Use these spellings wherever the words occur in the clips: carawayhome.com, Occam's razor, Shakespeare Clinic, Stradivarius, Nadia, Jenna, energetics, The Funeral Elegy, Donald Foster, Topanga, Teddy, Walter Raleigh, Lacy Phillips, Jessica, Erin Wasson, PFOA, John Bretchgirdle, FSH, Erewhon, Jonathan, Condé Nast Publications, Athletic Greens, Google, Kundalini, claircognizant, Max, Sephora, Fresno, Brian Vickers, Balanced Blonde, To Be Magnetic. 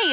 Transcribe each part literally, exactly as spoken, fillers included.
Hey,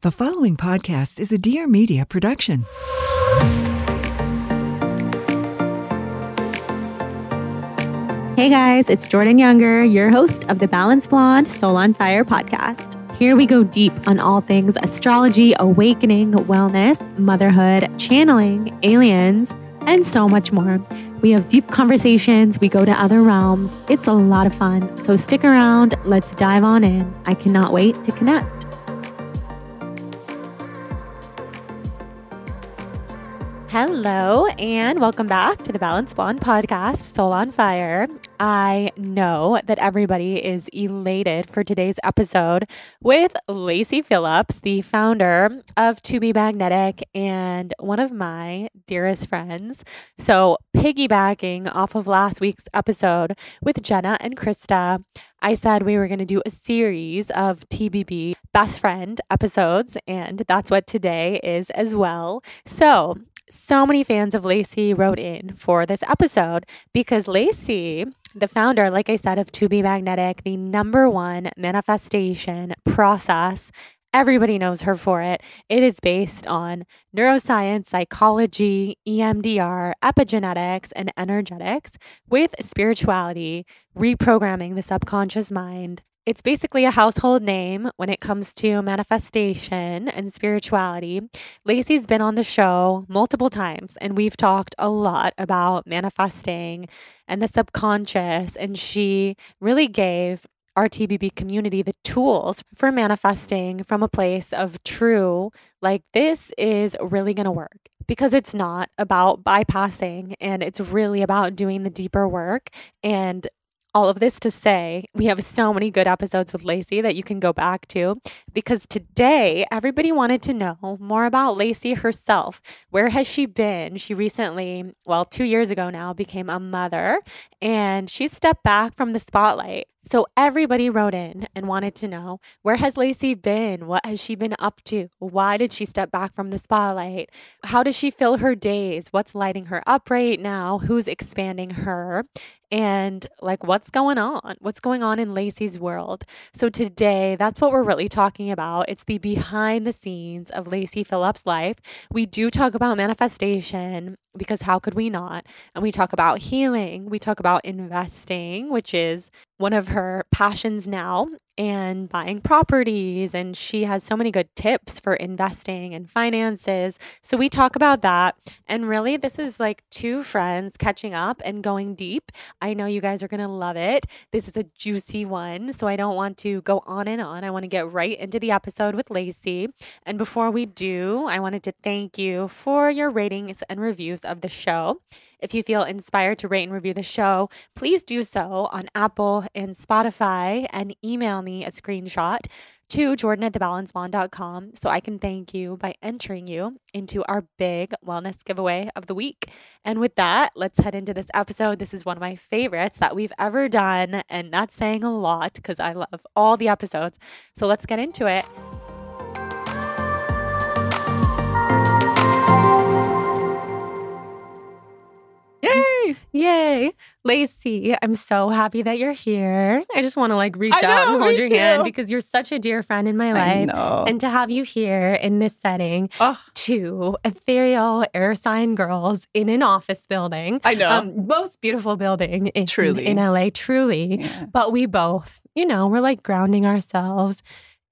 The following podcast is a Dear Media production. Hey guys, it's Jordan Younger, your host of the Balanced Blonde, Soul on Fire podcast. Here we go deep on all things astrology, awakening, wellness, motherhood, channeling, aliens, and so much more. We have deep conversations. We go to other realms. It's a lot of fun. So stick around. Let's dive on in. I cannot wait to connect. Hello and welcome back to the Balanced Blonde podcast, Soul on Fire. I know that everybody is elated for today's episode with Lacy Phillips, the founder of To Be Magnetic and one of my dearest friends. So piggybacking off of last week's episode with Jenna and Krista, I said we were going to do a series of T B B best friend episodes, and that's what today is as well. So So many fans of Lacy wrote in for this episode because Lacy, the founder, like I said, of To Be Magnetic, the number one manifestation process, everybody knows her for it. It is based on neuroscience, psychology, E M D R, epigenetics, and energetics with spirituality, reprogramming the subconscious mind. It's basically a household name when it comes to manifestation and spirituality. Lacy's been on the show multiple times, and we've talked a lot about manifesting and the subconscious, and she really gave our T B B community the tools for manifesting from a place of true, like, this is really going to work. Because it's not about bypassing, and it's really about doing the deeper work. And all of this to say, we have so many good episodes with Lacy that you can go back to, because today everybody wanted to know more about Lacy herself. Where has she been? She recently, well, two years ago now, became a mother, and she stepped back from the spotlight. So everybody wrote in and wanted to know, where has Lacy been? What has she been up to? Why did she step back from the spotlight? How does she fill her days? What's lighting her up right now? Who's expanding her? And like, what's going on? What's going on in Lacy's world? So today, that's what we're really talking about. It's the behind the scenes of Lacy Phillips' life. We do talk about manifestation, because how could we not? And we talk about healing. We talk about investing, which is one of her passions now, and buying properties. And she has so many good tips for investing and finances. So we talk about that. And really, this is like two friends catching up and going deep. I know you guys are going to love it. This is a juicy one. So I don't want to go on and on. I want to get right into the episode with Lacy. And before we do, I wanted to thank you for your ratings and reviews of the show. If you feel inspired to rate and review the show, please do so on Apple and Spotify, and email me a screenshot to Jordan at the balance bond dot com so I can thank you by entering you into our big wellness giveaway of the week. And with that, let's head into this episode. This is one of my favorites that we've ever done, and that's saying a lot because I love all the episodes. So let's get into it. Yay! Yay! Lacy, I'm so happy that you're here. I just want to like reach I out know, and hold your too. hand because you're such a dear friend in my life. I know. And to have you here in this setting, oh. two ethereal air sign girls in an office building. I know. Um, most beautiful building in, truly. in L A, truly. Yeah. But we both, you know, we're like grounding ourselves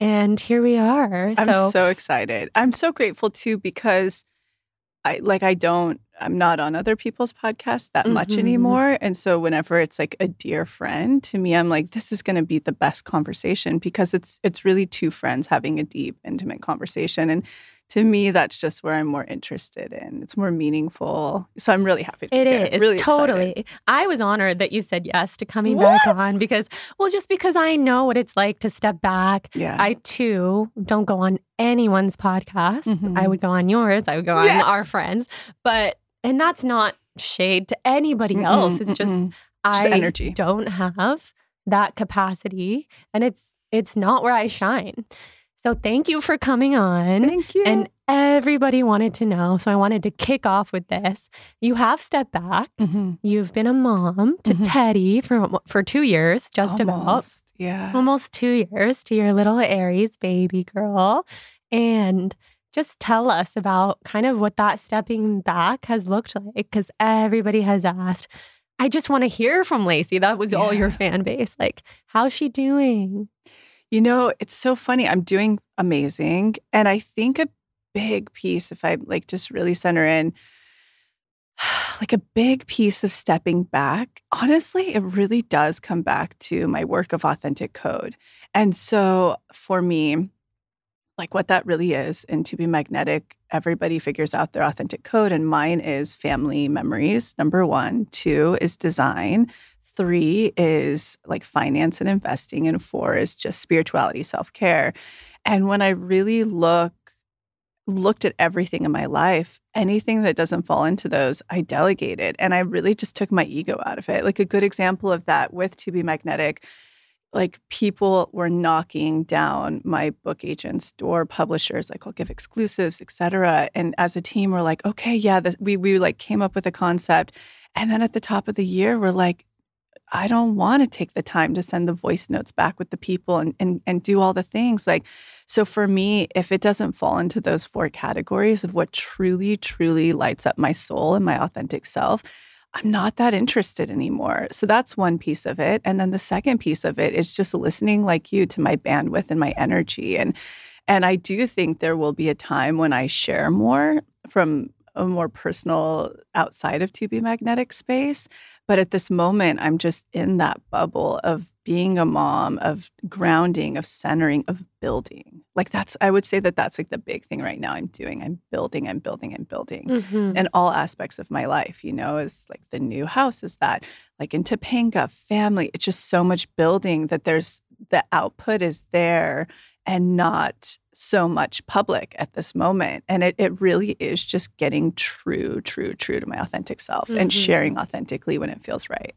And here we are. I'm so, so excited. I'm so grateful, too, because I like I don't I'm not on other people's podcasts that mm-hmm. much anymore. And so whenever it's like a dear friend to me, I'm like, this is going to be the best conversation because it's it's really two friends having a deep, intimate conversation. And to me, that's just where I'm more interested in. It's more meaningful. So I'm really happy to be here. It is. Really totally. Excited. I was honored that you said yes to coming what? back on because, well, just because I know what it's like to step back. Yeah. I, too, don't go on anyone's podcast. Mm-hmm. I would go on yours. I would go on yes. our friends. But, and that's not shade to anybody mm-mm, else. It's just, just I energy. don't have that capacity. And it's it's not where I shine. So thank you for coming on. Thank you. And everybody wanted to know. So I wanted to kick off with this. You have stepped back. Mm-hmm. You've been a mom to mm-hmm. Teddy for for two years, just Almost. about. Yeah. Almost two years to your little Aries baby girl. And just tell us about kind of what that stepping back has looked like, because everybody has asked. I just want to hear from Lacy. That was yeah. all your fan base. Like, how's she doing? You know, it's so funny. I'm doing amazing. And I think a big piece, if I like just really center in, like a big piece of stepping back, honestly, it really does come back to my work of authentic code. And so for me, like what that really is in To Be Magnetic, everybody figures out their authentic code. And mine is family memories, number one. Two is design. Three is like finance and investing, and four is just spirituality, self-care. And when I really look, looked at everything in my life, anything that doesn't fall into those, I delegated. And I really just took my ego out of it. Like a good example of that with To Be Magnetic, like people were knocking down my book agent's door, publishers, like I'll give exclusives, et cetera. And as a team, we're like, okay, yeah, this, we we like came up with a concept. And then at the top of the year, we're like, I don't want to take the time to send the voice notes back with the people and, and and do all the things. Like, so for me, if it doesn't fall into those four categories of what truly, truly lights up my soul and my authentic self, I'm not that interested anymore. So that's one piece of it. And then the second piece of it is just listening like you to my bandwidth and my energy. And and I do think there will be a time when I share more from a more personal outside of To Be Magnetic space. But at this moment, I'm just in that bubble of being a mom, of grounding, of centering, of building. Like that's, I would say that that's like the big thing right now I'm doing. I'm building, I'm building, I'm building. Mm-hmm. And all aspects of my life, you know, is like the new house is that, like in Topanga, family, it's just so much building that there's, the output is there and not so much public at this moment. And it, it really is just getting true, true, true to my authentic self mm-hmm. and sharing authentically when it feels right.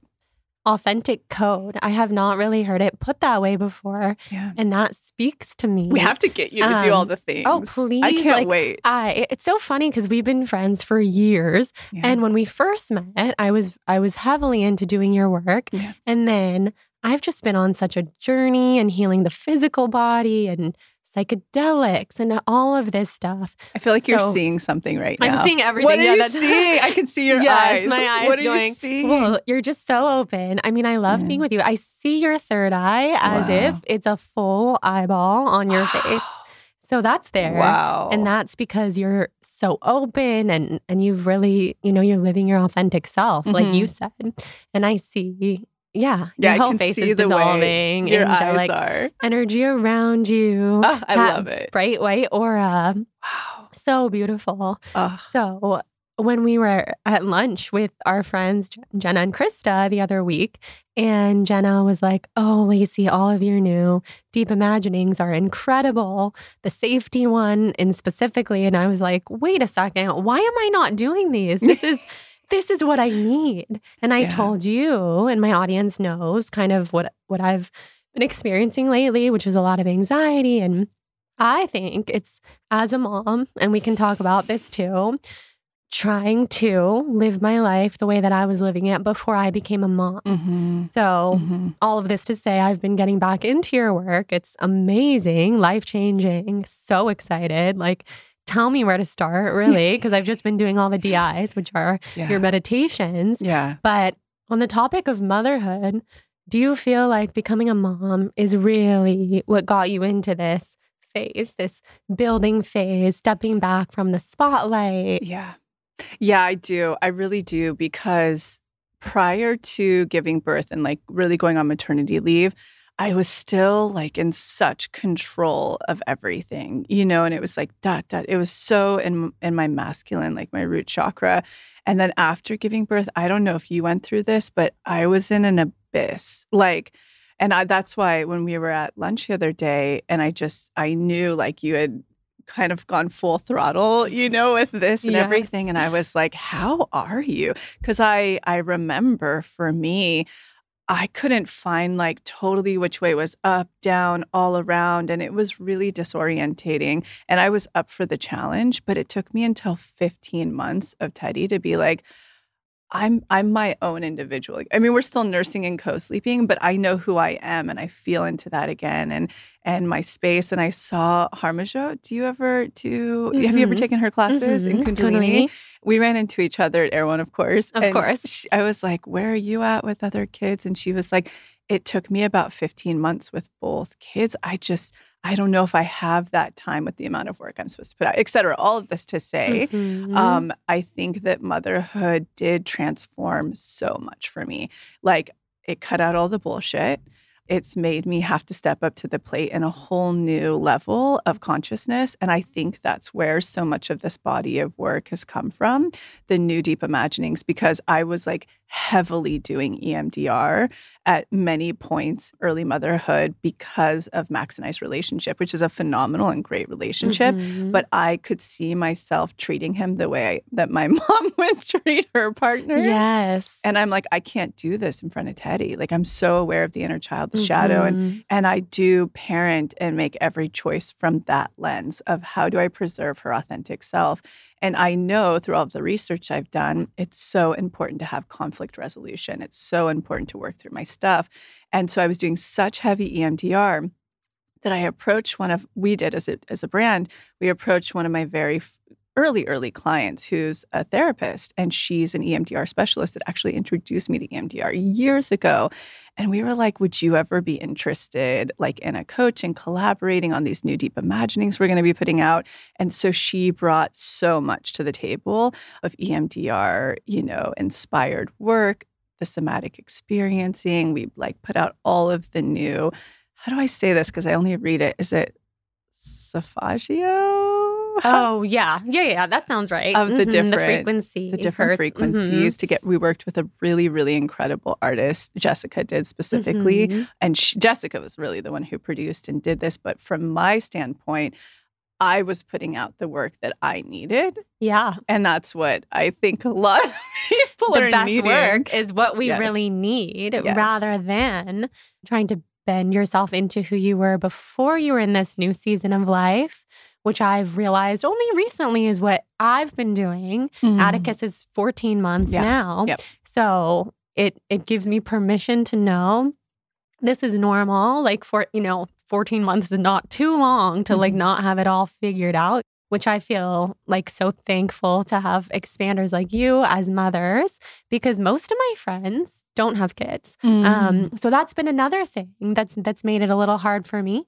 Authentic code. I have not really heard it put that way before. Yeah. And that speaks to me. We have to get you to um, do all the things. Oh, please. I can't like, wait. I, it's so funny because we've been friends for years. Yeah. And when we first met, I was I was heavily into doing your work. Yeah. And then I've just been on such a journey and healing the physical body and psychedelics and all of this stuff. I feel like so, you're seeing something right now. I'm seeing everything. What are yeah, you that's, seeing? I can see your yes, eyes. My eyes what are going, you seeing? Well, you're just so open. I mean, I love yeah. being with you. I see your third eye as wow. if it's a full eyeball on your wow. face. So that's there. Wow. And that's because you're so open and, and you've really, you know, you're living your authentic self, mm-hmm. like you said. And I see... Yeah, yeah, your whole face is dissolving. Your angelic eyes are. Energy around you. Oh, I love it. Bright white aura. Wow, so beautiful. Oh. So when we were at lunch with our friends Jenna and Krista the other week, and Jenna was like, "Oh, Lacy, all of your new deep imaginings are incredible. The safety one, and specifically," and I was like, "Wait a second, why am I not doing these? This is." This is what I need. And I yeah. told you, and my audience knows kind of what, what I've been experiencing lately, which is a lot of anxiety. And I think it's, as a mom, and we can talk about this too, trying to live my life the way that I was living it before I became a mom. Mm-hmm. So mm-hmm. all of this to say, I've been getting back into your work. It's amazing, life-changing, so excited. Like, tell me where to start, really, because I've just been doing all the D Is, which are yeah. your meditations. Yeah. But on the topic of motherhood, Do you feel like becoming a mom is really what got you into this phase, this building phase, stepping back from the spotlight? Yeah. Yeah, I do. I really do, because prior to giving birth and like really going on maternity leave, I was still like in such control of everything, you know, and it was like dot, dot. It was so in in my masculine, like my root chakra. And then after giving birth, I don't know if you went through this, but I was in an abyss. Like, and I, that's why when we were at lunch the other day, and I just, I knew like you had kind of gone full throttle, you know, with this and yeah. everything. And I was like, how are you? Because I, I remember for me, I couldn't find like totally which way was up, down, all around. And it was really disorientating. And I was up for the challenge, but it took me until fifteen months of Teddy to be like, I'm I'm my own individual. I mean, we're still nursing and co-sleeping, but I know who I am and I feel into that again and and my space. And I saw Harmajo. Do you ever do mm-hmm. have you ever taken her classes mm-hmm. in Kundalini? Kundalini? We ran into each other at Erewhon, of course. Of and course. She, I was like, where are you at with other kids? And she was like, it took me about fifteen months with both kids. I just, I don't know if I have that time with the amount of work I'm supposed to put out, et cetera. All of this to say, mm-hmm. um, I think that motherhood did transform so much for me. Like, it cut out all the bullshit. It's made me have to step up to the plate in a whole new level of consciousness. And I think that's where so much of this body of work has come from, the new deep imaginings, because I was like heavily doing E M D R at many points early motherhood because of Max and I's relationship, which is a phenomenal and great relationship. Mm-hmm. But I could see myself treating him the way I, that my mom would treat her partners. Yes. And I'm like, I can't do this in front of Teddy. Like, I'm so aware of the inner child, the mm-hmm. shadow. And, and I do parent and make every choice from that lens of how do I preserve her authentic self? And I know through all of the research I've done, it's so important to have conflict resolution. It's so important to work through my stuff. And so I was doing such heavy E M D R that I approached one of, we did as a, as a brand, we approached one of my very early, early clients who's a therapist. And she's an E M D R specialist that actually introduced me to E M D R years ago. And we were like, would you ever be interested like in a coach and collaborating on these new deep imaginings we're going to be putting out? And so she brought so much to the table of E M D R, you know, inspired work, the somatic experiencing. We like put out all of the new, how do I say this? Because I only read it. Is it Sophagio? Oh, yeah. Yeah, yeah. That sounds right. Of the mm-hmm. different, the frequency the different hertz. frequencies mm-hmm. to get, we worked with a really, really incredible artist. Jessica did specifically. Mm-hmm. And she, Jessica was really the one who produced and did this. But from my standpoint, I was putting out the work that I needed. Yeah. And that's what I think a lot of people the are needing. The best work is what we yes. really need yes. rather than trying to bend yourself into who you were before you were in this new season of life, which I've realized only recently is what I've been doing. Mm. Atticus is fourteen months yeah. now. Yep. So it it gives me permission to know this is normal. Like, for, you know, fourteen months is not too long to mm-hmm. like not have it all figured out, which I feel like so thankful to have expanders like you as mothers, because most of my friends don't have kids. Mm. Um, so that's been another thing that's that's made it a little hard for me.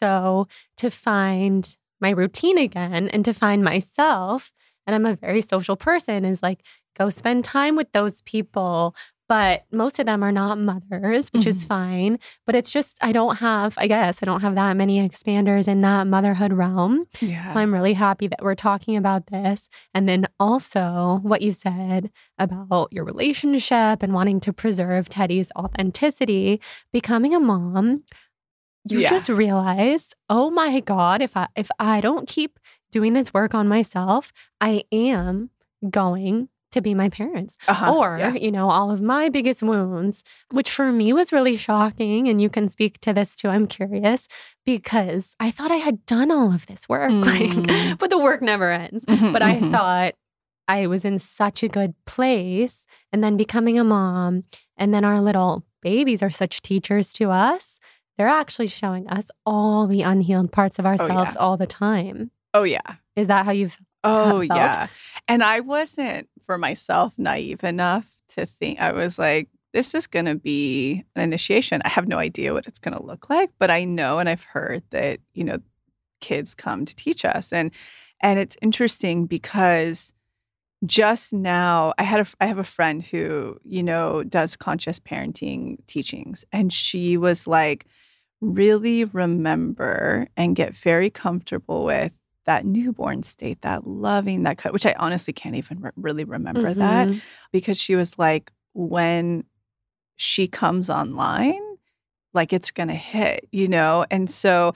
So to find my routine again and to find myself, and I'm a very social person, is like, go spend time with those people. But most of them are not mothers, which mm-hmm. is fine. But it's just, I don't have, I guess, I don't have that many expanders in that motherhood realm. Yeah. So I'm really happy that we're talking about this. And then also what you said about your relationship and wanting to preserve Teddy's authenticity, becoming a mom, You yeah. just realized, oh my God, if I if I don't keep doing this work on myself, I am going to be my parents. Uh-huh. Or, yeah. you know, all of my biggest wounds, which for me was really shocking. And you can speak to this too, I'm curious, because I thought I had done all of this work. Mm-hmm. Like, but the work never ends. Mm-hmm, but mm-hmm. I thought I was in such a good place. And then becoming a mom, and then our little babies are such teachers to us. They're actually showing us all the unhealed parts of ourselves oh, yeah. all the time. Oh, yeah. Is that how you've Oh, felt? Yeah. And I wasn't, for myself, naive enough to think. I was like, this is going to be an initiation. I have no idea what it's going to look like, but I know and I've heard that, you know, kids come to teach us. And and it's interesting because just now I had a, I have a friend who, you know, does conscious parenting teachings, and she was like, really remember and get very comfortable with that newborn state, that loving, that cut, which I honestly can't even re- really remember mm-hmm. that, because she was like, when she comes online, like it's going to hit, you know? And so,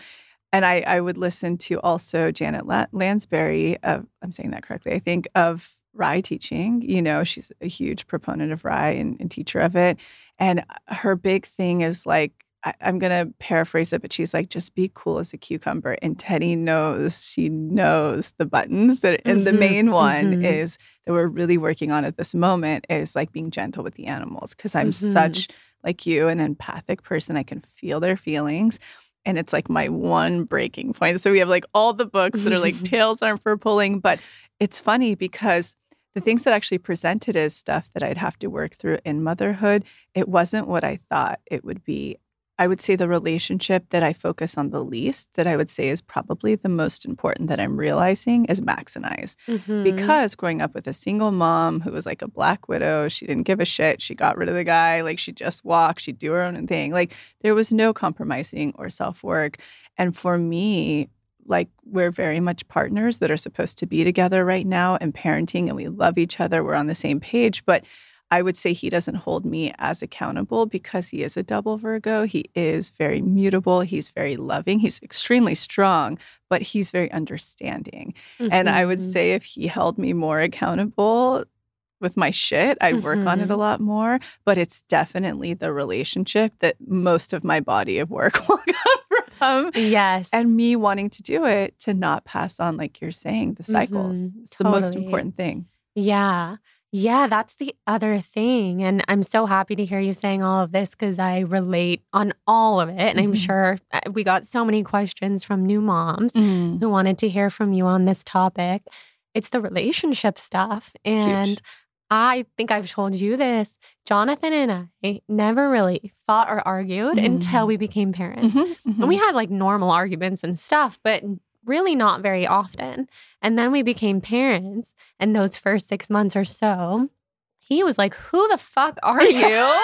and I, I would listen to also Janet La- Lansbury of, I'm saying that correctly, I think, of Rye teaching. You know, she's a huge proponent of Rye and, and teacher of it. And her big thing is like, I, I'm going to paraphrase it, but she's like, just be cool as a cucumber. And Teddy knows, she knows the buttons. That, and mm-hmm, the main one mm-hmm. is that we're really working on at this moment is like being gentle with the animals. Because I'm mm-hmm. such, like you, an empathic person. I can feel their feelings. And it's like my one breaking point. So we have like all the books that are like tails aren't for pulling. But it's funny because the things that actually presented as stuff that I'd have to work through in motherhood, it wasn't what I thought it would be. I would say the relationship that I focus on the least, that I would say is probably the most important that I'm realizing, is Max and I's. Mm-hmm. Because growing up with a single mom who was like a black widow, she didn't give a shit. She got rid of the guy. Like, she just walked. She'd do her own thing. Like, there was no compromising or self-work. And for me, like, we're very much partners that are supposed to be together right now and parenting, and we love each other. We're on the same page. But I would say he doesn't hold me as accountable because he is a double Virgo. He is very mutable. He's very loving. He's extremely strong, but he's very understanding. Mm-hmm. And I would say if he held me more accountable with my shit, I'd work mm-hmm. on it a lot more. But it's definitely the relationship that most of my body of work will come from. Yes. And me wanting to do it to not pass on, like you're saying, the cycles. Mm-hmm. It's totally the most important thing. Yeah. Yeah, that's the other thing. And I'm so happy to hear you saying all of this because I relate on all of it. And I'm mm-hmm. sure we got so many questions from new moms mm-hmm. who wanted to hear from you on this topic. It's the relationship stuff. And huge. I think I've told you this. Jonathan and I never really fought or argued mm-hmm. until we became parents. Mm-hmm. Mm-hmm. And we had like normal arguments and stuff, but really not very often. And then we became parents, and those first six months or so, he was like, who the fuck are you?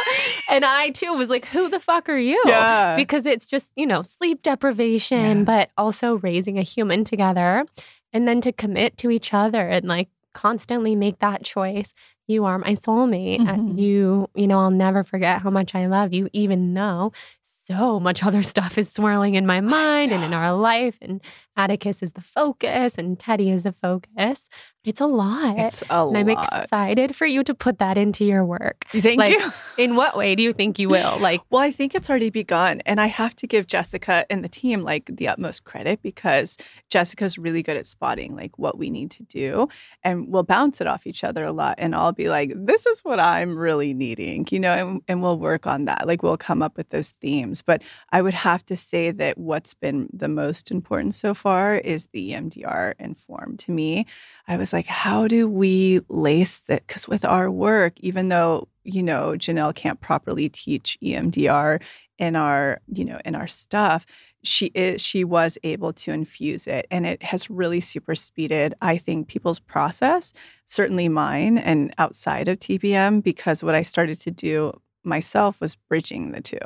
And I too was like, who the fuck are you? Yeah. Because it's just, you know, sleep deprivation, yeah. but also raising a human together. And then to commit to each other and like constantly make that choice. You are my soulmate. Mm-hmm. You, you know, I'll never forget how much I love you, even though so much other stuff is swirling in my mind and in our life. And Atticus is the focus and Teddy is the focus. It's a lot. It's a lot. And I'm excited for you to put that into your work. Thank like, you. In what way do you think you will? Like, well, I think it's already begun. And I have to give Jessica and the team like the utmost credit because Jessica's really good at spotting like what we need to do. And we'll bounce it off each other a lot. And I'll be like, this is what I'm really needing, you know, and, and we'll work on that. Like, we'll come up with those themes. But I would have to say that what's been the most important so far is the E M D R inform. To me, I was like, how do we lace that? Because with our work, even though, you know, Janelle can't properly teach E M D R in our, you know, in our stuff, she is, she was able to infuse it. And it has really super speeded, I think, people's process, certainly mine and outside of T B M, because what I started to do myself was bridging the two.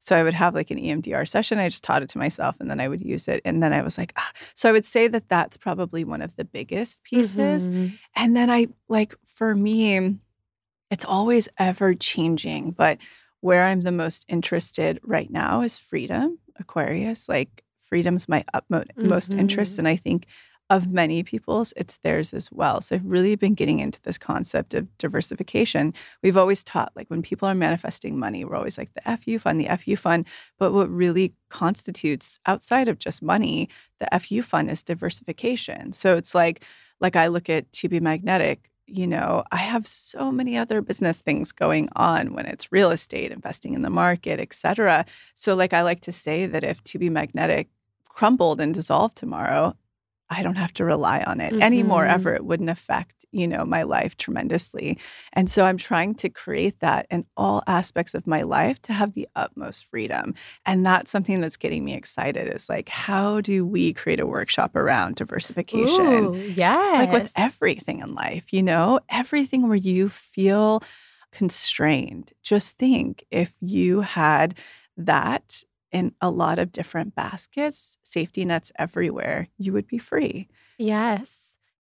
So I would have like an E M D R session. I just taught it to myself and then I would use it. And then I was like, ah. So I would say that that's probably one of the biggest pieces. Mm-hmm. And then I like, for me, it's always ever changing. But where I'm the most interested right now is freedom, Aquarius. Like, freedom's my utmost mm-hmm. interest. And I think of many people's, it's theirs as well. So I've really been getting into this concept of diversification. We've always taught, like, when people are manifesting money, we're always like, the F U fund, the F U fund. But what really constitutes outside of just money, the F U fund, is diversification. So it's like, like I look at To Be Magnetic, you know, I have so many other business things going on when it's real estate, investing in the market, et cetera. So like, I like to say that if To Be Magnetic crumbled and dissolved tomorrow, I don't have to rely on it mm-hmm. anymore ever. It wouldn't affect, you know, my life tremendously. And so I'm trying to create that in all aspects of my life to have the utmost freedom. And that's something that's getting me excited is like, how do we create a workshop around diversification? Ooh, yes. Like with everything in life, you know, everything where you feel constrained. Just think if you had that in a lot of different baskets, safety nets everywhere, you would be free. Yes.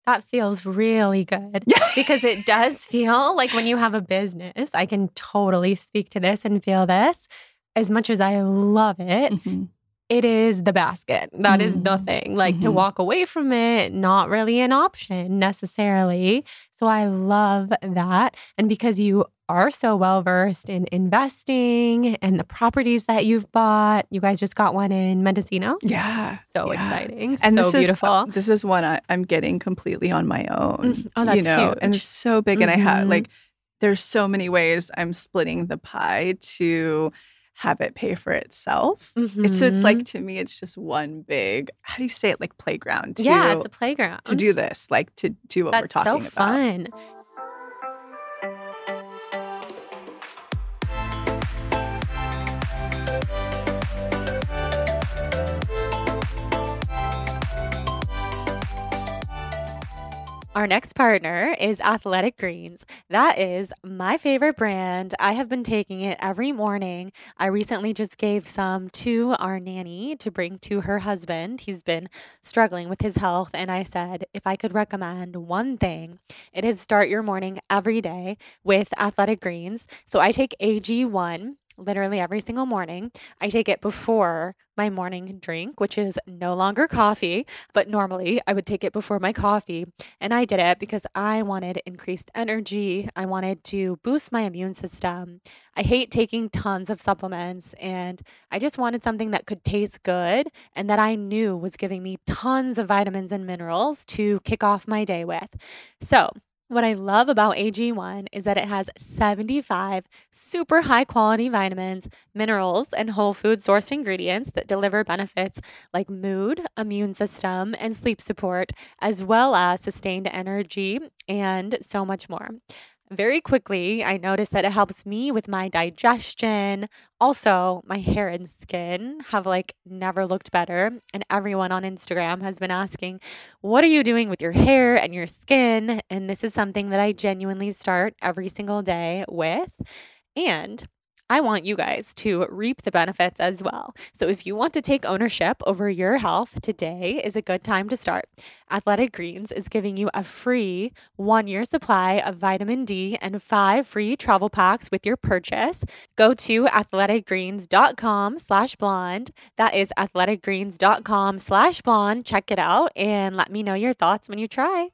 That feels really good because it does feel like when you have a business, I can totally speak to this and feel this. As much as I love it, mm-hmm. it is the basket. That mm-hmm. is the thing. Like mm-hmm. to walk away from it, not really an option necessarily. So I love that. And because you are so well-versed in investing and the properties that you've bought. You guys just got one in Mendocino. Yeah. So yeah. exciting. And so this beautiful. Is, this is one I, I'm getting completely on my own. Mm-hmm. Oh, that's you know? Huge. And it's so big. Mm-hmm. And I have, like, there's so many ways I'm splitting the pie to have it pay for itself. Mm-hmm. It's, so it's like, to me, it's just one big, how do you say it? Like playground. To, yeah, it's a playground. To do this, like to do what that's we're talking so about. That's so fun. Our next partner is Athletic Greens. That is my favorite brand. I have been taking it every morning. I recently just gave some to our nanny to bring to her husband. He's been struggling with his health. And I said, if I could recommend one thing, it is start your morning every day with Athletic Greens. So I take A G one. Literally every single morning. I take it before my morning drink, which is no longer coffee, but normally I would take it before my coffee. And I did it because I wanted increased energy. I wanted to boost my immune system. I hate taking tons of supplements and I just wanted something that could taste good and that I knew was giving me tons of vitamins and minerals to kick off my day with. So what I love about A G one is that it has seventy-five super high quality vitamins, minerals, and whole food sourced ingredients that deliver benefits like mood, immune system, and sleep support, as well as sustained energy and so much more. Very quickly, I noticed that it helps me with my digestion. Also, my hair and skin have like never looked better. And everyone on Instagram has been asking, what are you doing with your hair and your skin? And this is something that I genuinely start every single day with. And I want you guys to reap the benefits as well. So if you want to take ownership over your health, today is a good time to start. Athletic Greens is giving you a free one-year supply of vitamin D and five free travel packs with your purchase. Go to athleticgreens.com slash blonde. That is athleticgreens.com slash blonde. Check it out and let me know your thoughts when you try.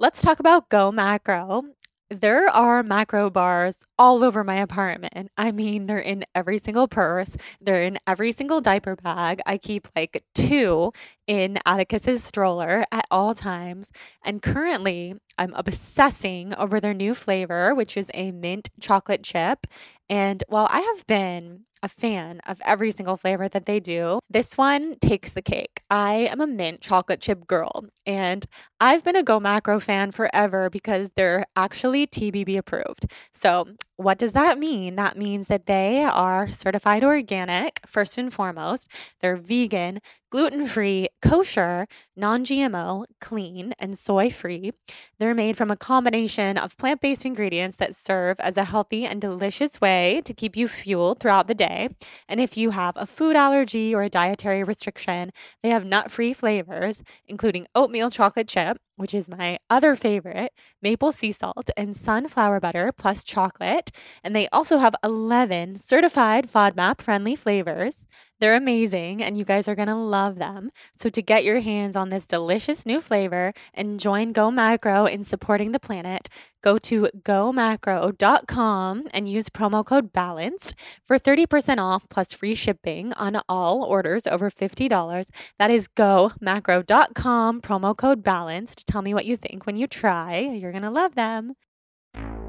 Let's talk about Go Macro. There are macro bars all over my apartment. I mean, they're in every single purse. They're in every single diaper bag. I keep like two in Atticus's stroller at all times. And currently, I'm obsessing over their new flavor, which is a mint chocolate chip. And while I have been a fan of every single flavor that they do, this one takes the cake. I am a mint chocolate chip girl, and I've been a Go Macro fan forever because they're actually T B B approved. So what does that mean? That means that they are certified organic, first and foremost. They're vegan, gluten-free, kosher, non-G M O, clean, and soy-free. They're made from a combination of plant-based ingredients that serve as a healthy and delicious way to keep you fueled throughout the day. And if you have a food allergy or a dietary restriction, they have nut-free flavors, including oatmeal chocolate chip, which is my other favorite, maple sea salt, and sunflower butter plus chocolate. And they also have eleven certified FODMAP-friendly flavors. They're amazing, and you guys are going to love them. So to get your hands on this delicious new flavor and join Go Macro in supporting the planet, go to go macro dot com and use promo code BALANCED for thirty percent off plus free shipping on all orders over fifty dollars. That is go macro dot com, promo code BALANCED. Tell me what you think when you try. You're going to love them.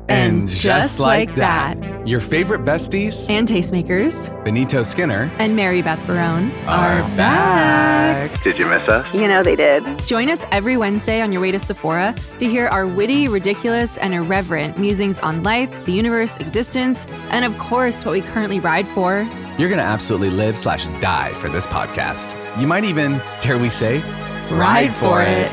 And, and just, just like, like that, that, your favorite besties and tastemakers, Benito Skinner and Mary Beth Barone, are back. back. Did you miss us? You know they did. Join us every Wednesday on your way to Sephora to hear our witty, ridiculous, and irreverent musings on life, the universe, existence, and of course, what we currently ride for. You're going to absolutely live slash die for this podcast. You might even, dare we say, ride, ride for it. it.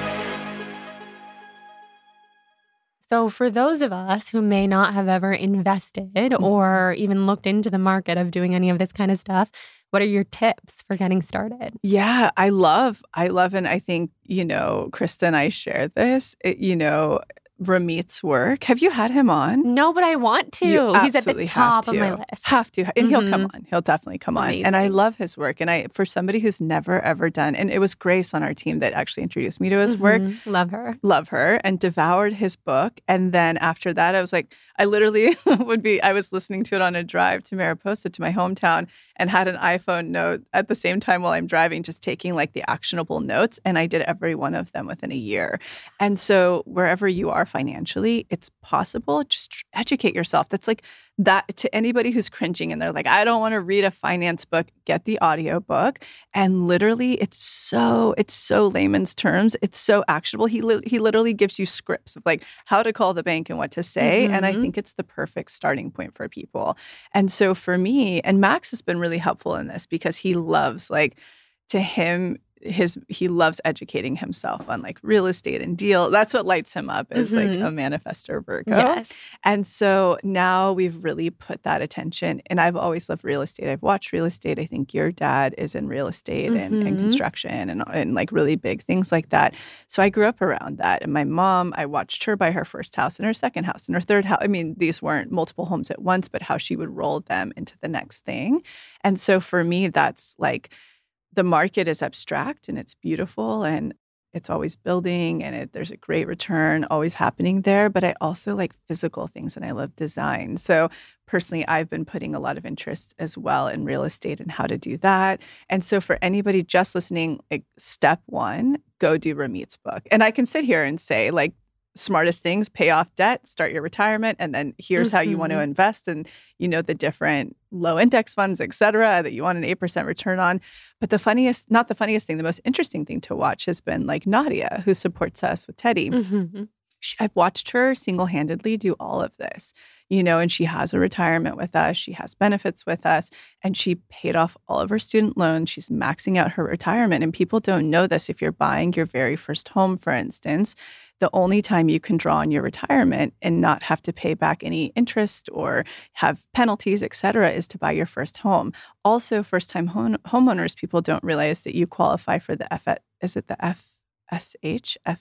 So for those of us who may not have ever invested or even looked into the market of doing any of this kind of stuff, what are your tips for getting started? Yeah, I love, I love, and I think, you know, Krista and I share this, it, you know, Ramit's work. Have you had him on? No, but I want to. He's at the top of my list. Have to. And mm-hmm. he'll come on. He'll definitely come on. Amazing. And I love his work. And I, for somebody who's never, ever done, and it was Grace on our team that actually introduced me to his mm-hmm. work. Love her. Love her. And devoured his book. And then after that, I was like, I literally would be, I was listening to it on a drive to Mariposa, to my hometown, and had an iPhone note at the same time while I'm driving, just taking like the actionable notes. And I did every one of them within a year. And so wherever you are financially, it's possible. Just educate yourself. That's like that to anybody who's cringing and they're like, I don't want to read a finance book, get the audio book. And literally it's so, it's so layman's terms. It's so actionable. He, li- he literally gives you scripts of like how to call the bank and what to say. Mm-hmm. And I think it's the perfect starting point for people. And so for me, and Max has been really helpful in this because he loves like to him, his he loves educating himself on like real estate and deal. That's what lights him up is mm-hmm. like a manifestor Virgo. Yes. And so now we've really put that attention. And I've always loved real estate. I've watched real estate. I think your dad is in real estate mm-hmm. and, and construction and, and like really big things like that. So I grew up around that. And my mom, I watched her buy her first house and her second house and her third house. I mean, these weren't multiple homes at once, but how she would roll them into the next thing. And so for me, that's like, the market is abstract and it's beautiful and it's always building and it, there's a great return always happening there. But I also like physical things and I love design. So personally, I've been putting a lot of interest as well in real estate and how to do that. And so for anybody just listening, like step one, go do Ramit's book. And I can sit here and say like, smartest things, pay off debt, start your retirement, and then here's mm-hmm. how you want to invest and, you know, the different low index funds, et cetera, that you want an eight percent return on. But the funniest, not the funniest thing, the most interesting thing to watch has been like Nadia, who supports us with Teddy. Mm-hmm. She, I've watched her single-handedly do all of this, you know, and she has a retirement with us. She has benefits with us, and she paid off all of her student loans. She's maxing out her retirement, and people don't know this. If you're buying your very first home, for instance, the only time you can draw on your retirement and not have to pay back any interest or have penalties, et cetera, is to buy your first home. Also, first-time home- homeowners, people don't realize that you qualify for the F. Is it the F S H? F.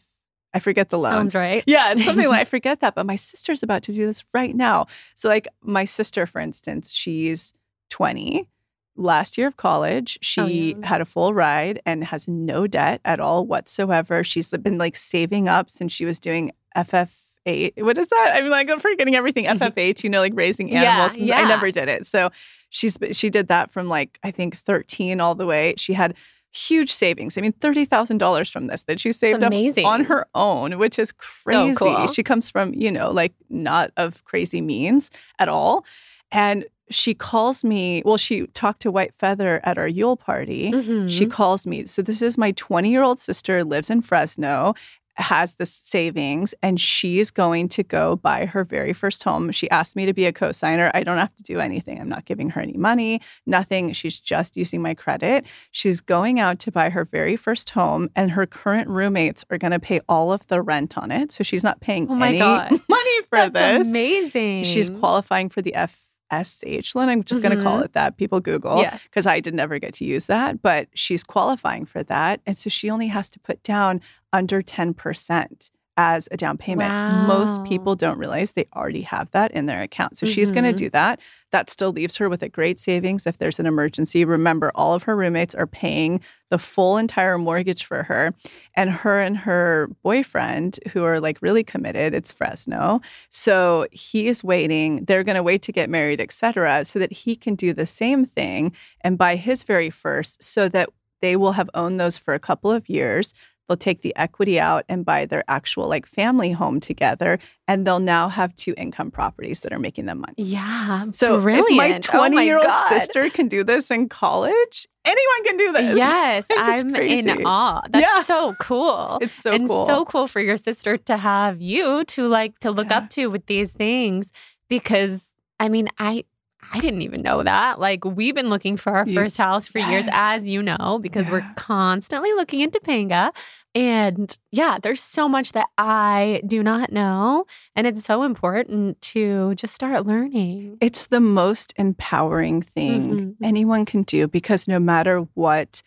I forget the loan. Sounds right. Yeah, it's something like I forget that. But my sister's about to do this right now. So like my sister, for instance, she's twenty. Last year of college, she oh, yeah. had a full ride and has no debt at all whatsoever. She's been like saving up since she was doing F F A. What is that? I'm like, I'm forgetting everything. F F H, you know, like raising animals. Yeah, yeah. I never did it. So she's she did that from like, I think thirteen all the way. She had huge savings. I mean, thirty thousand dollars from this that she saved up on her own, which is crazy. So cool. She comes from, you know, like not of crazy means at all. And she calls me, well, she talked to White Feather at our Yule party. Mm-hmm. She calls me. So this is my twenty-year-old sister, lives in Fresno, has the savings, and she's going to go buy her very first home. She asked me to be a co-signer. I don't have to do anything. I'm not giving her any money, nothing. She's just using my credit. She's going out to buy her very first home, and her current roommates are going to pay all of the rent on it. So she's not paying oh my any God. money for That's this. Amazing. She's qualifying for the F. S H loan. I'm just mm-hmm. going to call it that. People Google because yeah. I did never get to use that, but she's qualifying for that. And so she only has to put down under ten percent as a down payment. Wow. Most people don't realize they already have that in their account. So mm-hmm. she's going to do that. That still leaves her with a great savings if there's an emergency. Remember, all of her roommates are paying the full entire mortgage for her. And her and her boyfriend, who are like really committed, it's Fresno. So he is waiting. They're going to wait to get married, et cetera, so that he can do the same thing and buy his very first so that they will have owned those for a couple of years. will take the equity out and buy their actual like family home together. And they'll now have two income properties that are making them money. Yeah. So brilliant. If my twenty-year-old oh sister can do this in college, anyone can do this. Yes. I'm crazy. In awe. That's yeah. so cool. It's so and cool. And so cool for your sister to have you to like to look yeah. up to with these things. Because, I mean, I... I didn't even know that. Like, we've been looking for our first house for yes. years, as you know, because yeah. we're constantly looking into Topanga. And yeah, there's so much that I do not know. And it's so important to just start learning. It's the most empowering thing mm-hmm. anyone can do, because no matter what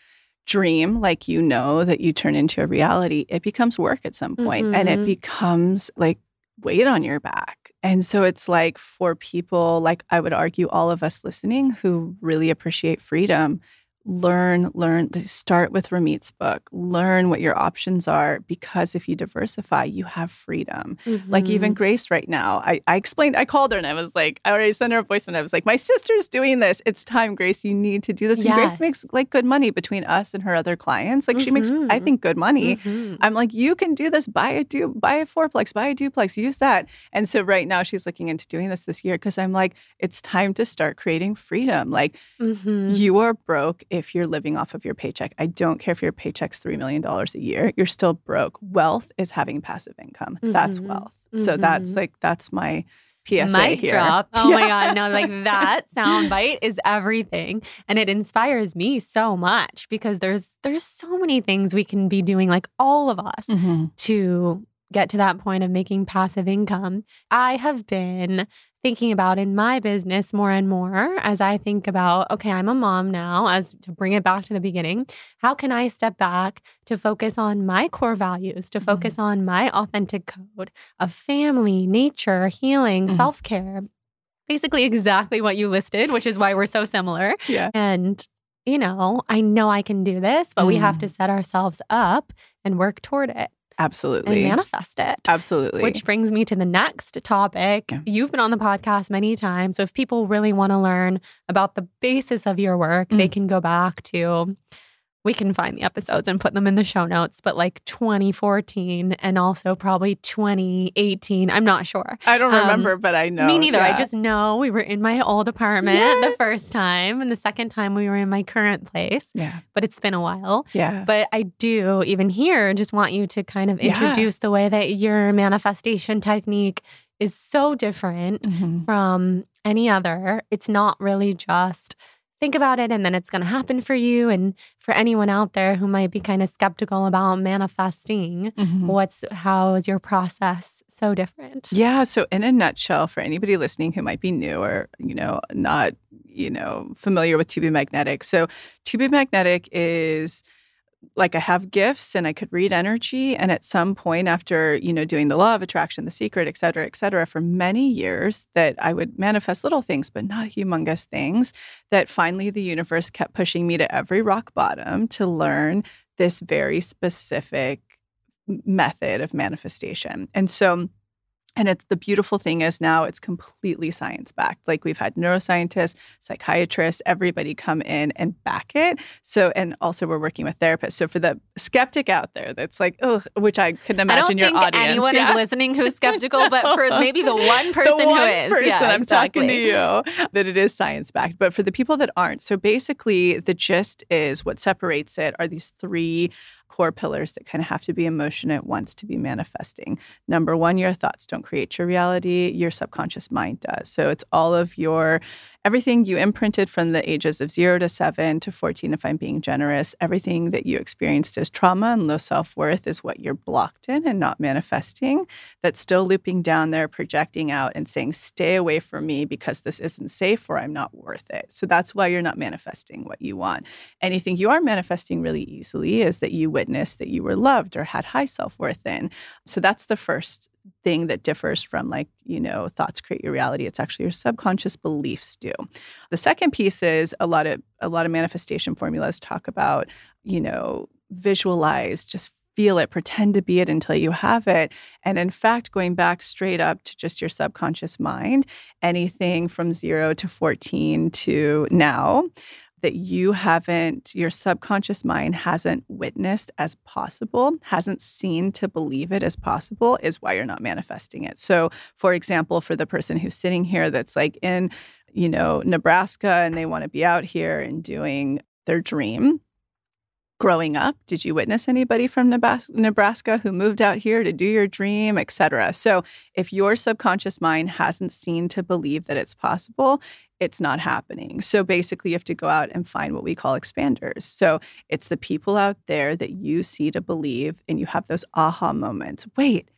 dream, like, you know, that you turn into a reality, it becomes work at some point, mm-hmm. and it becomes like weight on your back. And so it's like, for people, like I would argue all of us listening who really appreciate freedom, learn, learn, start with Ramit's book, learn what your options are, because if you diversify, you have freedom. Mm-hmm. Like even Grace right now, I, I explained, I called her and I was like, I already sent her a voice and I was like, my sister's doing this. It's time, Grace, you need to do this. Yes. And Grace makes like good money between us and her other clients. Like mm-hmm. she makes, I think, good money. Mm-hmm. I'm like, you can do this, buy a du- buy a fourplex, buy a duplex, use that. And so right now she's looking into doing this this year, because I'm like, it's time to start creating freedom. Like mm-hmm. you are broke if you're living off of your paycheck. I don't care if your paycheck's three million dollars a year. You're still broke. Wealth is having passive income. Mm-hmm. That's wealth. Mm-hmm. So that's like, that's my P S A Mic here. Drop. Oh yeah. my God. No, like that soundbite is everything. And it inspires me so much, because there's, there's so many things we can be doing, like all of us, mm-hmm. to get to that point of making passive income. I have been thinking about in my business more and more as I think about, okay, I'm a mom now, as to bring it back to the beginning, how can I step back to focus on my core values, to focus mm-hmm. on my authentic code of family, nature, healing, mm-hmm. self-care, basically exactly what you listed, which is why we're so similar. Yeah. And, you know, I know I can do this, but mm-hmm. we have to set ourselves up and work toward it. Absolutely. And manifest it. Absolutely. Which brings me to the next topic. Yeah. You've been on the podcast many times. So if people really want to learn about the basis of your work, mm. they can go back to, we can find the episodes and put them in the show notes, but like twenty fourteen and also probably twenty eighteen. I'm not sure. I don't remember, um, but I know. Me neither. Yeah. I just know we were in my old apartment yes. the first time, and the second time we were in my current place. Yeah. But it's been a while. Yeah. But I do, even here, just want you to kind of introduce yeah. the way that your manifestation technique is so different mm-hmm. from any other. It's not really just think about it and then it's going to happen for you. And for anyone out there who might be kind of skeptical about manifesting, mm-hmm. what's how is your process so different? Yeah. So in a nutshell, for anybody listening who might be new or, you know, not, you know, familiar with To Be Magnetic. So To Be Magnetic is like, I have gifts and I could read energy. And at some point after, you know, doing the law of attraction, the secret, et cetera, et cetera, for many years, that I would manifest little things, but not humongous things, that finally the universe kept pushing me to every rock bottom to learn this very specific method of manifestation. And so And it's the beautiful thing is now it's completely science-backed. Like, we've had neuroscientists, psychiatrists, everybody come in and back it. So, and also we're working with therapists. So for the skeptic out there that's like, oh, which I can imagine your audience. I don't think anyone yeah. is listening who's skeptical, no. but for maybe the one person the one who is. Person, yeah, I'm exactly. talking to you, that it is science-backed. But for the people that aren't, so basically the gist is, what separates it are these three core pillars that kind of have to be in motion at once to be manifesting. Number one, your thoughts don't create your reality. Your subconscious mind does. So it's all of your, everything you imprinted from the ages of zero to seven to fourteen, if I'm being generous, everything that you experienced as trauma and low self-worth is what you're blocked in and not manifesting. That's still looping down there, projecting out and saying, stay away from me because this isn't safe or I'm not worth it. So that's why you're not manifesting what you want. Anything you are manifesting really easily is that you witness that you were loved or had high self-worth in. So that's the first thing that differs from, like, you know, thoughts create your reality. It's actually your subconscious beliefs do. The second piece is a lot of a lot of manifestation formulas talk about, you know, visualize, just feel it, pretend to be it until you have it. And in fact, going back straight up to just your subconscious mind, anything from zero to fourteen to now, that you haven't, your subconscious mind hasn't witnessed as possible, hasn't seen to believe it as possible, is why you're not manifesting it. So, for example, for the person who's sitting here that's like in, you know, Nebraska and they want to be out here and doing their dream. Growing up, did you witness anybody from Nebraska who moved out here to do your dream, et cetera? So if your subconscious mind hasn't seen to believe that it's possible, it's not happening. So basically, you have to go out and find what we call expanders. So it's the people out there that you see to believe, and you have those aha moments. Wait,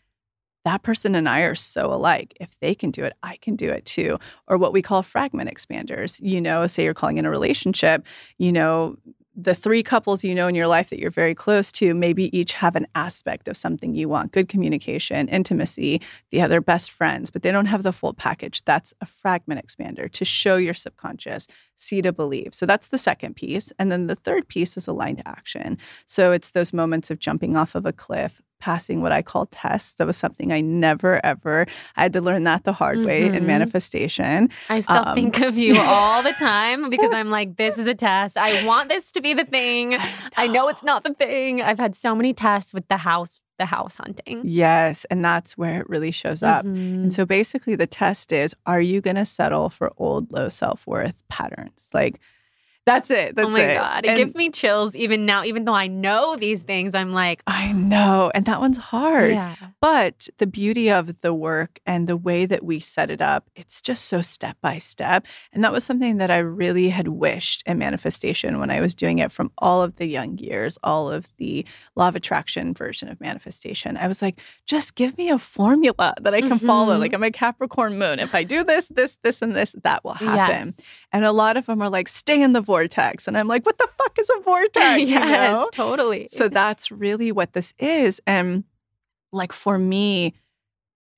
that person and I are so alike. If they can do it, I can do it too. Or what we call fragment expanders. You know, say you're calling in a relationship, you know, the three couples you know in your life that you're very close to maybe each have an aspect of something you want, good communication, intimacy, the other best friends, but they don't have the full package. That's a fragment expander to show your subconscious, see to believe. So that's the second piece. And then the third piece is aligned action. So it's those moments of jumping off of a cliff, passing what I call tests. That was something I never, ever, I had to learn that the hard mm-hmm. way in manifestation. I still um, think of you all the time because I'm like, this is a test. I want this to be the thing. I know. I know it's not the thing. I've had so many tests with the house, the house hunting. Yes. And that's where it really shows up. Mm-hmm. And so basically the test is, are you going to settle for old, low self-worth patterns? Like, That's it. That's it. Oh my it. God. It and gives me chills even now, even though I know these things. I'm like, oh. I know. And that one's hard. Yeah. But the beauty of the work and the way that we set it up, it's just so step by step. And that was something that I really had wished in manifestation when I was doing it from all of the young years, all of the law of attraction version of manifestation. I was like, just give me a formula that I can mm-hmm. follow. Like I'm a Capricorn moon. If I do this, this, this, and this, that will happen. Yes. And a lot of them are like, stay in the void. Vortex. And I'm like, what the fuck is a vortex? Yes, you know? Totally. So that's really what this is. And like for me,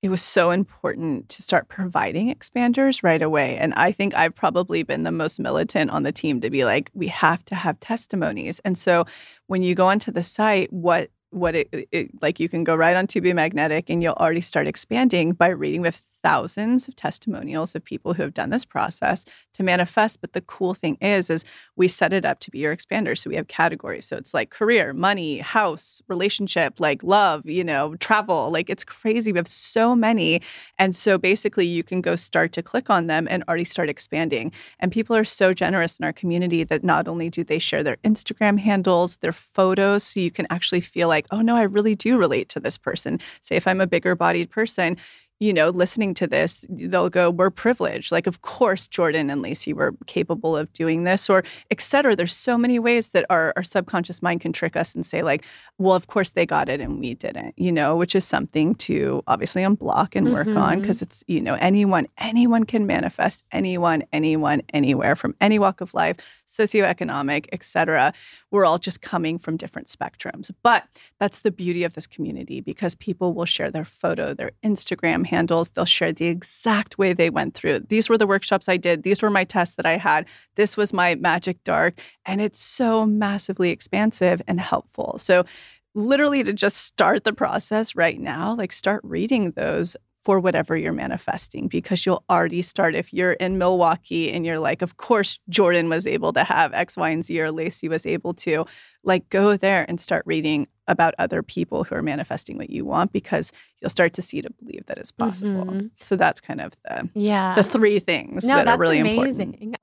it was so important to start providing expanders right away. And I think I've probably been the most militant on the team to be like, we have to have testimonies. And so when you go onto the site, what what it, it like you can go right on To Be Magnetic and you'll already start expanding by reading with thousands of testimonials of people who have done this process to manifest. But the cool thing is, is we set it up to be your expander. So we have categories. So it's like career, money, house, relationship, like love, you know, travel. Like it's crazy. We have so many. And so basically you can go start to click on them and already start expanding. And people are so generous in our community that not only do they share their Instagram handles, their photos, so you can actually feel like, oh no, I really do relate to this person. Say if I'm a bigger bodied person, you know, listening to this, they'll go, we're privileged. Like, of course, Jordan and Lacy were capable of doing this, or et cetera. There's so many ways that our, our subconscious mind can trick us and say like, well, of course they got it and we didn't, you know, which is something to obviously unblock and work mm-hmm. on, because it's, you know, anyone, anyone can manifest, anyone, anyone, anywhere, from any walk of life, socioeconomic, et cetera. We're all just coming from different spectrums. But that's the beauty of this community, because people will share their photo, their Instagram handles. They'll share the exact way they went through. These were the workshops I did. These were my tests that I had. This was my magic dark. And it's so massively expansive and helpful. So literally to just start the process right now, like start reading those for whatever you're manifesting, because you'll already start. If you're in Milwaukee and you're like, of course, Jordan was able to have X, Y, and Z, or Lacy was able to, like, go there and start reading about other people who are manifesting what you want, because you'll start to see to believe that it's possible. Mm-hmm. So that's kind of the yeah. the three things no, that are really amazing. Important.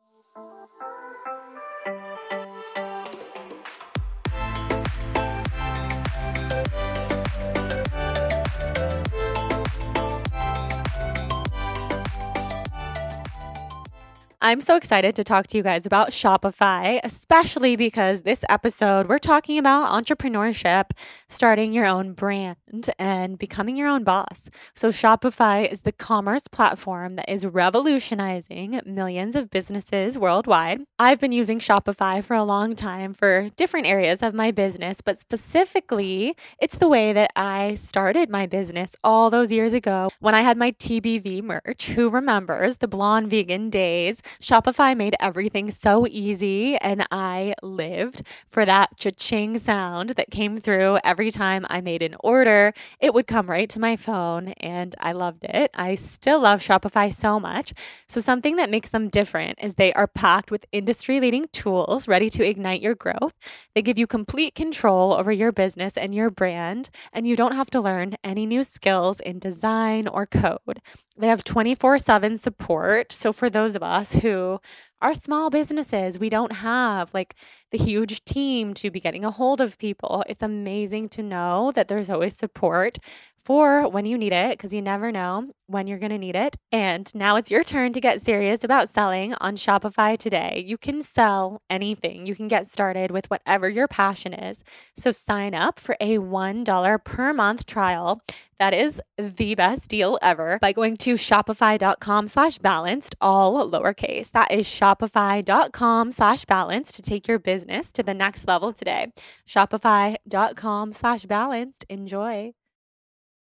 I'm so excited to talk to you guys about Shopify, especially because this episode, we're talking about entrepreneurship, starting your own brand, and becoming your own boss. So Shopify is the commerce platform that is revolutionizing millions of businesses worldwide. I've been using Shopify for a long time for different areas of my business, but specifically, it's the way that I started my business all those years ago when I had my T B V merch. Who remembers the Blonde Vegan days? Shopify made everything so easy, and I lived for that cha-ching sound that came through every time I made an order. It would come right to my phone, and I loved it. I still love Shopify so much. So something that makes them different is they are packed with industry-leading tools ready to ignite your growth. They give you complete control over your business and your brand, and you don't have to learn any new skills in design or code. They have twenty-four seven support. So for those of us who are small businesses, we don't have like the huge team to be getting a hold of people. It's amazing to know that there's always support for when you need it, because you never know when you're going to need it. And now it's your turn to get serious about selling on Shopify today. You can sell anything. You can get started with whatever your passion is. So sign up for a one dollar per month trial. That is the best deal ever by going to shopify.com slash balanced, all lowercase. That is shopify.com slash balanced to take your business to the next level today. Shopify.com slash balanced. Enjoy.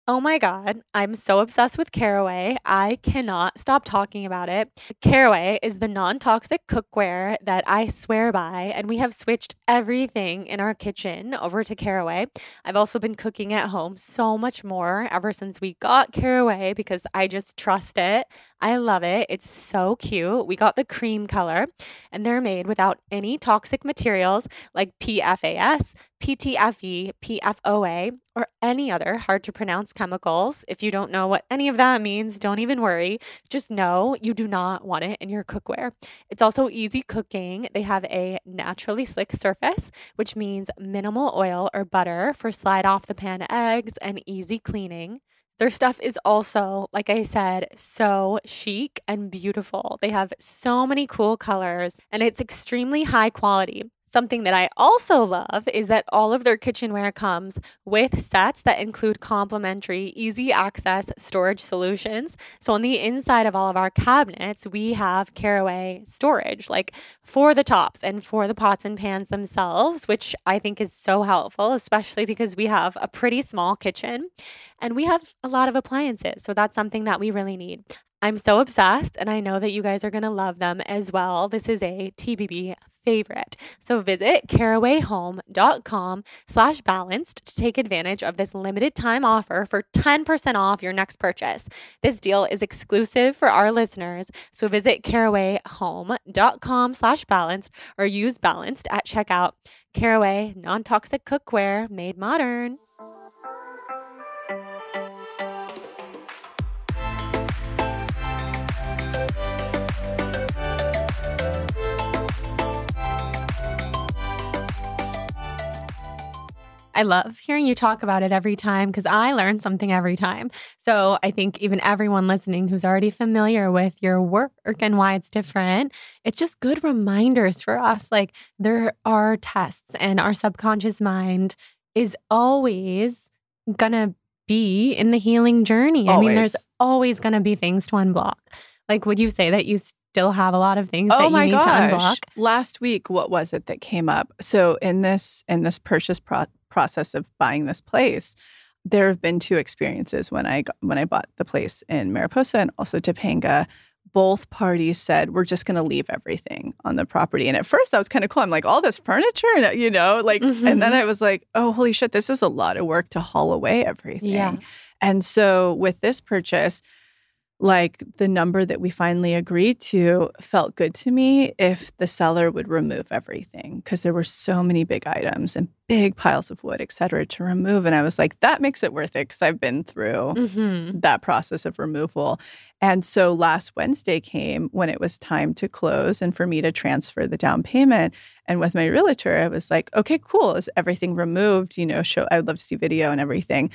Oh my God, I'm so obsessed with Caraway. I cannot stop talking about it. Caraway is the non-toxic cookware that I swear by, and we have switched everything in our kitchen over to Caraway. I've also been cooking at home so much more ever since we got Caraway because I just trust it. I love it. It's so cute. We got the cream color, and they're made without any toxic materials like P FAS, P T F E, P F O A, or any other hard to pronounce chemicals. If you don't know what any of that means, don't even worry. Just know you do not want it in your cookware. It's also easy cooking. They have a naturally slick surface, which means minimal oil or butter for slide off the pan eggs and easy cleaning. Their stuff is also, like I said, so chic and beautiful. They have so many cool colors, and it's extremely high quality. Something that I also love is that all of their kitchenware comes with sets that include complimentary, easy access storage solutions. So on the inside of all of our cabinets, we have Caraway storage, like for the tops and for the pots and pans themselves, which I think is so helpful, especially because we have a pretty small kitchen and we have a lot of appliances. So that's something that we really need. I'm so obsessed, and I know that you guys are going to love them as well. This is a T B B favorite. So visit carawayhome.com slash balanced to take advantage of this limited time offer for ten percent off your next purchase. This deal is exclusive for our listeners. So visit carawayhome.com slash balanced or use balanced at checkout. Caraway, non-toxic cookware made modern. I love hearing you talk about it every time because I learn something every time. So I think even everyone listening who's already familiar with your work and why it's different, it's just good reminders for us. Like there are tests and our subconscious mind is always going to be in the healing journey. Always. I mean, there's always going to be things to unblock. Like, would you say that you still have a lot of things oh that you need gosh. to unblock? Last week, what was it that came up? So in this in this purchase pro- process of buying this place, there have been two experiences when I got, when I bought the place in Mariposa and also Topanga. Both parties said, we're just going to leave everything on the property. And at first, that was kind of cool. I'm like, all this furniture, and, you know, like, mm-hmm. and then I was like, oh, holy shit, this is a lot of work to haul away everything. Yeah. And so with this purchase, like the number that we finally agreed to felt good to me if the seller would remove everything because there were so many big items and big piles of wood, et cetera, to remove. And I was like, that makes it worth it because I've been through mm-hmm. that process of removal. And so last Wednesday came when it was time to close and for me to transfer the down payment. And with my realtor, I was like, okay, cool. Is everything removed? You know, show. I would love to see video and everything.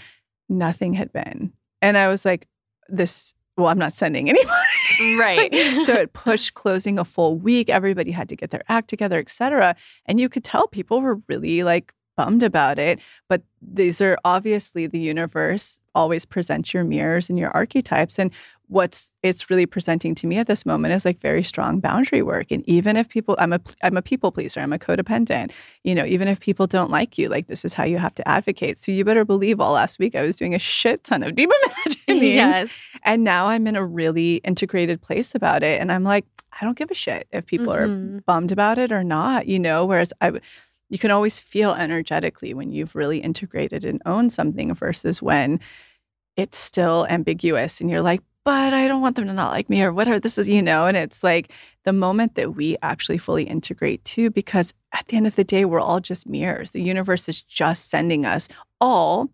Nothing had been. And I was like, this... well, I'm not sending anybody. Right. So it pushed closing a full week. Everybody had to get their act together, et cetera. And you could tell people were really like bummed about it. But these are obviously the universe always presents your mirrors and your archetypes. And what's it's really presenting to me at this moment is like very strong boundary work. And even if people, I'm a, I'm a people pleaser, I'm a codependent, you know, even if people don't like you, like this is how you have to advocate. So you better believe all last week I was doing a shit ton of deep imagining. happening. Yes. And now I'm in a really integrated place about it. And I'm like, I don't give a shit if people mm-hmm. are bummed about it or not, you know, whereas I, you can always feel energetically when you've really integrated and owned something versus when it's still ambiguous and you're like, but I don't want them to not like me or whatever this is, you know. And it's like the moment that we actually fully integrate too, because at the end of the day, we're all just mirrors. The universe is just sending us all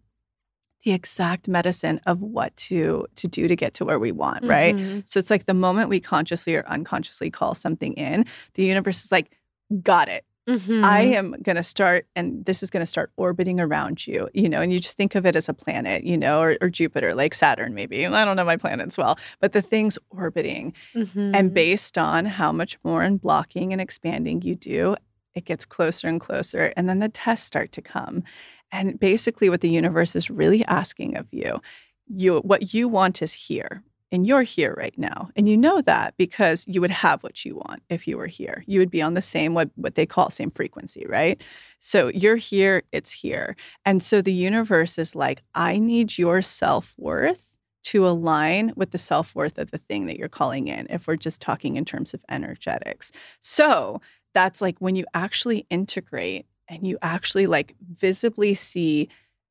the exact medicine of what to to do to get to where we want, right? Mm-hmm. So it's like the moment we consciously or unconsciously call something in, the universe is like, got it. Mm-hmm. I am going to start, and this is going to start orbiting around you, you know, and you just think of it as a planet, you know, or, or Jupiter, like Saturn maybe. I don't know my planets well, but the thing's orbiting. Mm-hmm. And based on how much more in blocking and expanding you do, it gets closer and closer. And then the tests start to come. And basically what the universe is really asking of you, you what you want is here. And you're here right now. And you know that because you would have what you want if you were here. You would be on the same, what, what they call same frequency, right? So you're here, it's here. And so the universe is like, I need your self-worth to align with the self-worth of the thing that you're calling in, if we're just talking in terms of energetics. So that's like when you actually integrate and you actually like visibly see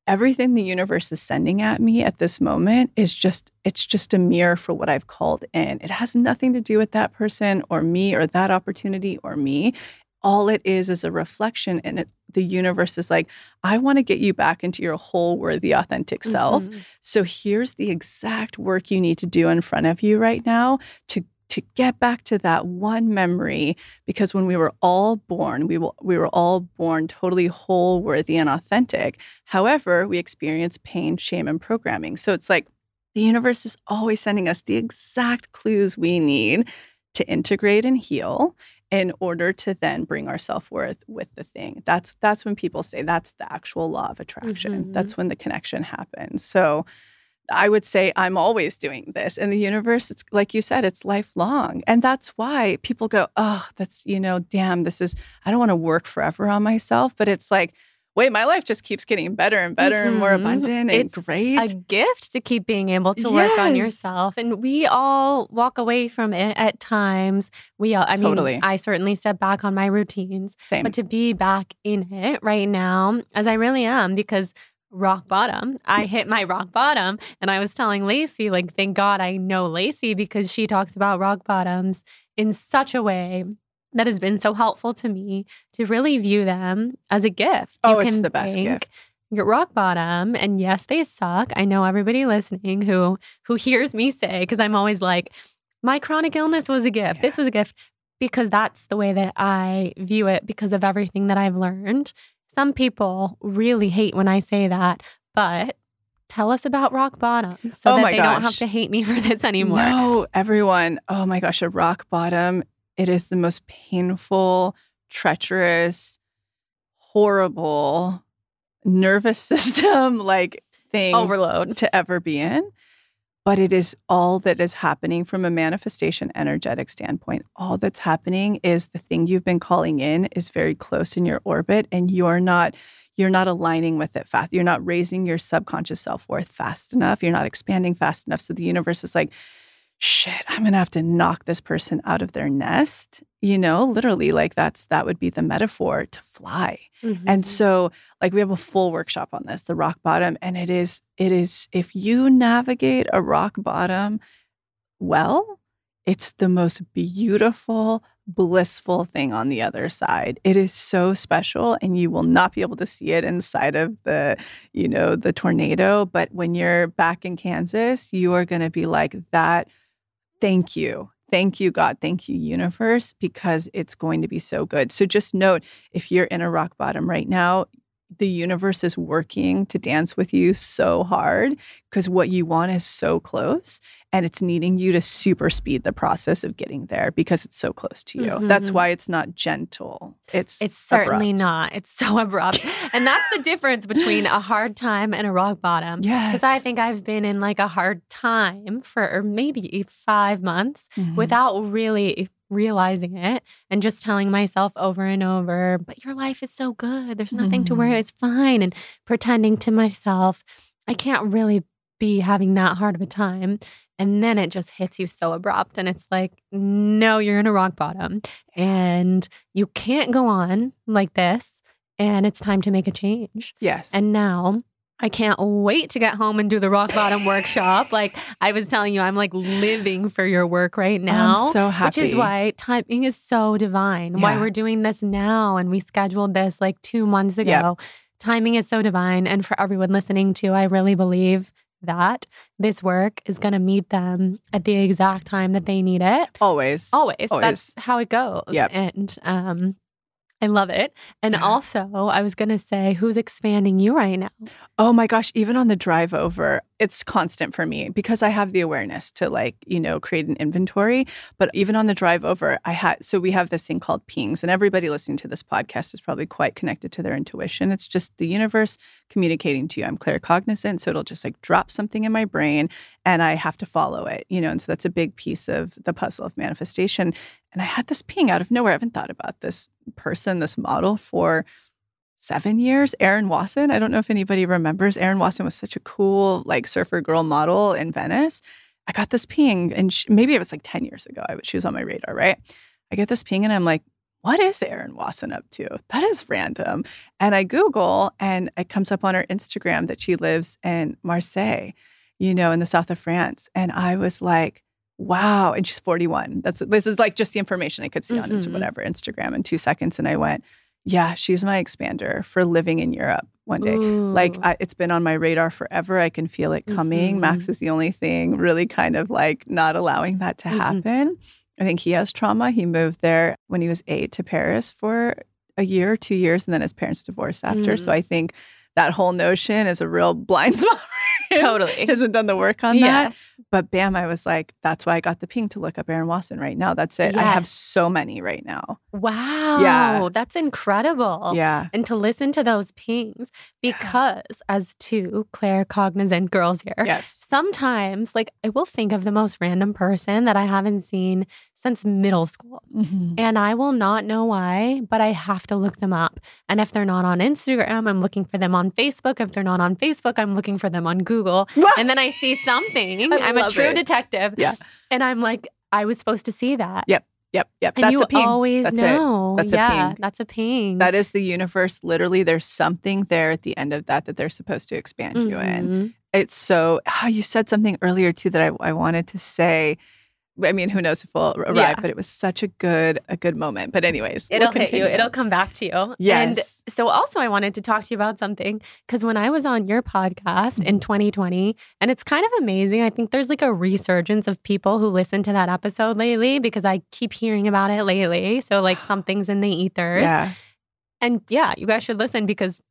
everything the universe is sending at me at this moment is just, it's just a mirror for what I've called in. It has nothing to do with that person or me or that opportunity or me. All it is is a reflection. And it, the universe is like, I want to get you back into your whole worthy, authentic self. Mm-hmm. So here's the exact work you need to do in front of you right now to to get back to that one memory, because when we were all born, we will, we were all born totally whole, worthy, and authentic. However, we experience pain, shame, and programming. So it's like the universe is always sending us the exact clues we need to integrate and heal in order to then bring our self-worth with the thing. That's, that's when people say that's the actual law of attraction. Mm-hmm. That's when the connection happens. So I would say I'm always doing this. And the universe, it's like you said, it's lifelong. And that's why people go, oh, that's, you know, damn, this is, I don't want to work forever on myself. But it's like, wait, my life just keeps getting better and better mm-hmm. and more abundant and it's great. It's a gift to keep being able to yes. work on yourself. And we all walk away from it at times. We all, I totally. mean, I certainly step back on my routines. Same. But to be back in it right now, as I really am, because rock bottom. I hit my rock bottom, and I was telling Lacy, like, thank God I know Lacy, because she talks about rock bottoms in such a way that has been so helpful to me to really view them as a gift. Oh, you it's can the best gift. Your rock bottom, and yes, they suck. I know everybody listening who who hears me say, because I'm always like, my chronic illness was a gift. Yeah. This was a gift, because that's the way that I view it because of everything that I've learned. Some people really hate when I say that, but tell us about rock bottom so oh that they gosh. don't have to hate me for this anymore. No, everyone. Oh my gosh, a rock bottom. It is the most painful, treacherous, horrible, nervous system like thing overload to ever be in. But it is all that is happening from a manifestation energetic standpoint. All that's happening is the thing you've been calling in is very close in your orbit, and you're not you're not aligning with it fast. You're not raising your subconscious self-worth fast enough. You're not expanding fast enough. So the universe is like, shit, I'm going to have to knock this person out of their nest. You know, literally, like that's that would be the metaphor to fly. Mm-hmm. And so like we have a full workshop on this, the rock bottom. And it is, it is, if you navigate a rock bottom well, it's the most beautiful, blissful thing on the other side. It is so special, and you will not be able to see it inside of the, you know, the tornado. But when you're back in Kansas, you are going to be like that. Thank you. Thank you, God. Thank you, universe, because it's going to be so good. So just note, if you're in a rock bottom right now, the universe is working to dance with you so hard because what you want is so close, and it's needing you to super speed the process of getting there because it's so close to you. Mm-hmm. That's why it's not gentle. It's It's certainly abrupt. not. It's so abrupt. And that's the difference between a hard time and a rock bottom. Yes. Because I think I've been in like a hard time for maybe five months mm-hmm. without really realizing it and just telling myself over and over, but your life is so good. There's nothing mm. to worry. It's fine. And pretending to myself, I can't really be having that hard of a time. And then it just hits you so abrupt. And it's like, no, you're in a rock bottom and you can't go on like this. And it's time to make a change. Yes. And now I can't wait to get home and do the rock bottom workshop. Like I was telling you, I'm like living for your work right now. I'm so happy. Which is why timing is so divine. Yeah. Why we're doing this now. And we scheduled this like two months ago. Yep. Timing is so divine. And for everyone listening too, I really believe that this work is going to meet them at the exact time that they need it. Always. Always. Always. That's how it goes. Yep. And um, I love it. And yeah. also, I was going to say, who's expanding you right now? Oh my gosh, even on the drive over, it's constant for me because I have the awareness to like, you know, create an inventory. But even on the drive over, I had, so we have this thing called pings, and everybody listening to this podcast is probably quite connected to their intuition. It's just the universe communicating to you. I'm claircognizant, so it'll just like drop something in my brain and I have to follow it, you know, and so that's a big piece of the puzzle of manifestation. And I had this ping out of nowhere. I haven't thought about this person, this model for seven years, Erin Wasson. I don't know if anybody remembers. Erin Wasson was such a cool, like, surfer girl model in Venice. I got this ping, and she, maybe it was like ten years ago. I, she was on my radar, right? I get this ping, and I'm like, what is Erin Wasson up to? That is random. And I Google, and it comes up on her Instagram that she lives in Marseille, you know, in the south of France. And I was like, wow. And she's forty-one. That's This is like just the information I could see mm-hmm. on whatever Instagram in two seconds. And I went, yeah, she's my expander for living in Europe one day. Ooh. Like I, it's been on my radar forever. I can feel it coming. Mm-hmm. Max is the only thing really kind of like not allowing that to mm-hmm. happen. I think he has trauma. He moved there when he was eight to Paris for a year, two years, and then his parents divorced after. Mm. So I think that whole notion is a real blind spot. Totally. Hasn't done the work on yes. that. But bam, I was like, that's why I got the ping to look up Erin Wasson right now. That's it. Yes. I have so many right now. Wow. Yeah. That's incredible. Yeah. And to listen to those pings, because yeah. as two claircognizant girls here, yes. sometimes like I will think of the most random person that I haven't seen since middle school. Mm-hmm. And I will not know why, but I have to look them up. And if they're not on Instagram, I'm looking for them on Facebook. If they're not on Facebook, I'm looking for them on Google. And then I see something. I I'm a true it. detective. Yeah. And I'm like, I was supposed to see that. Yep. Yep. Yep. And that's you a ping. Always that's know. It. That's yeah, a ping. That's a ping. That is the universe. Literally, there's something there at the end of that that they're supposed to expand mm-hmm. you in. It's so, oh, you said something earlier too that I, I wanted to say. I mean, who knows if we'll arrive, yeah. but it was such a good a good moment. But anyways, it'll we'll hit you. It'll come back to you. Yes. And so also I wanted to talk to you about something, because when I was on your podcast in twenty twenty, and it's kind of amazing. I think there's like a resurgence of people who listen to that episode lately, because I keep hearing about it lately. So like something's in the ethers. Yeah. And yeah, you guys should listen, because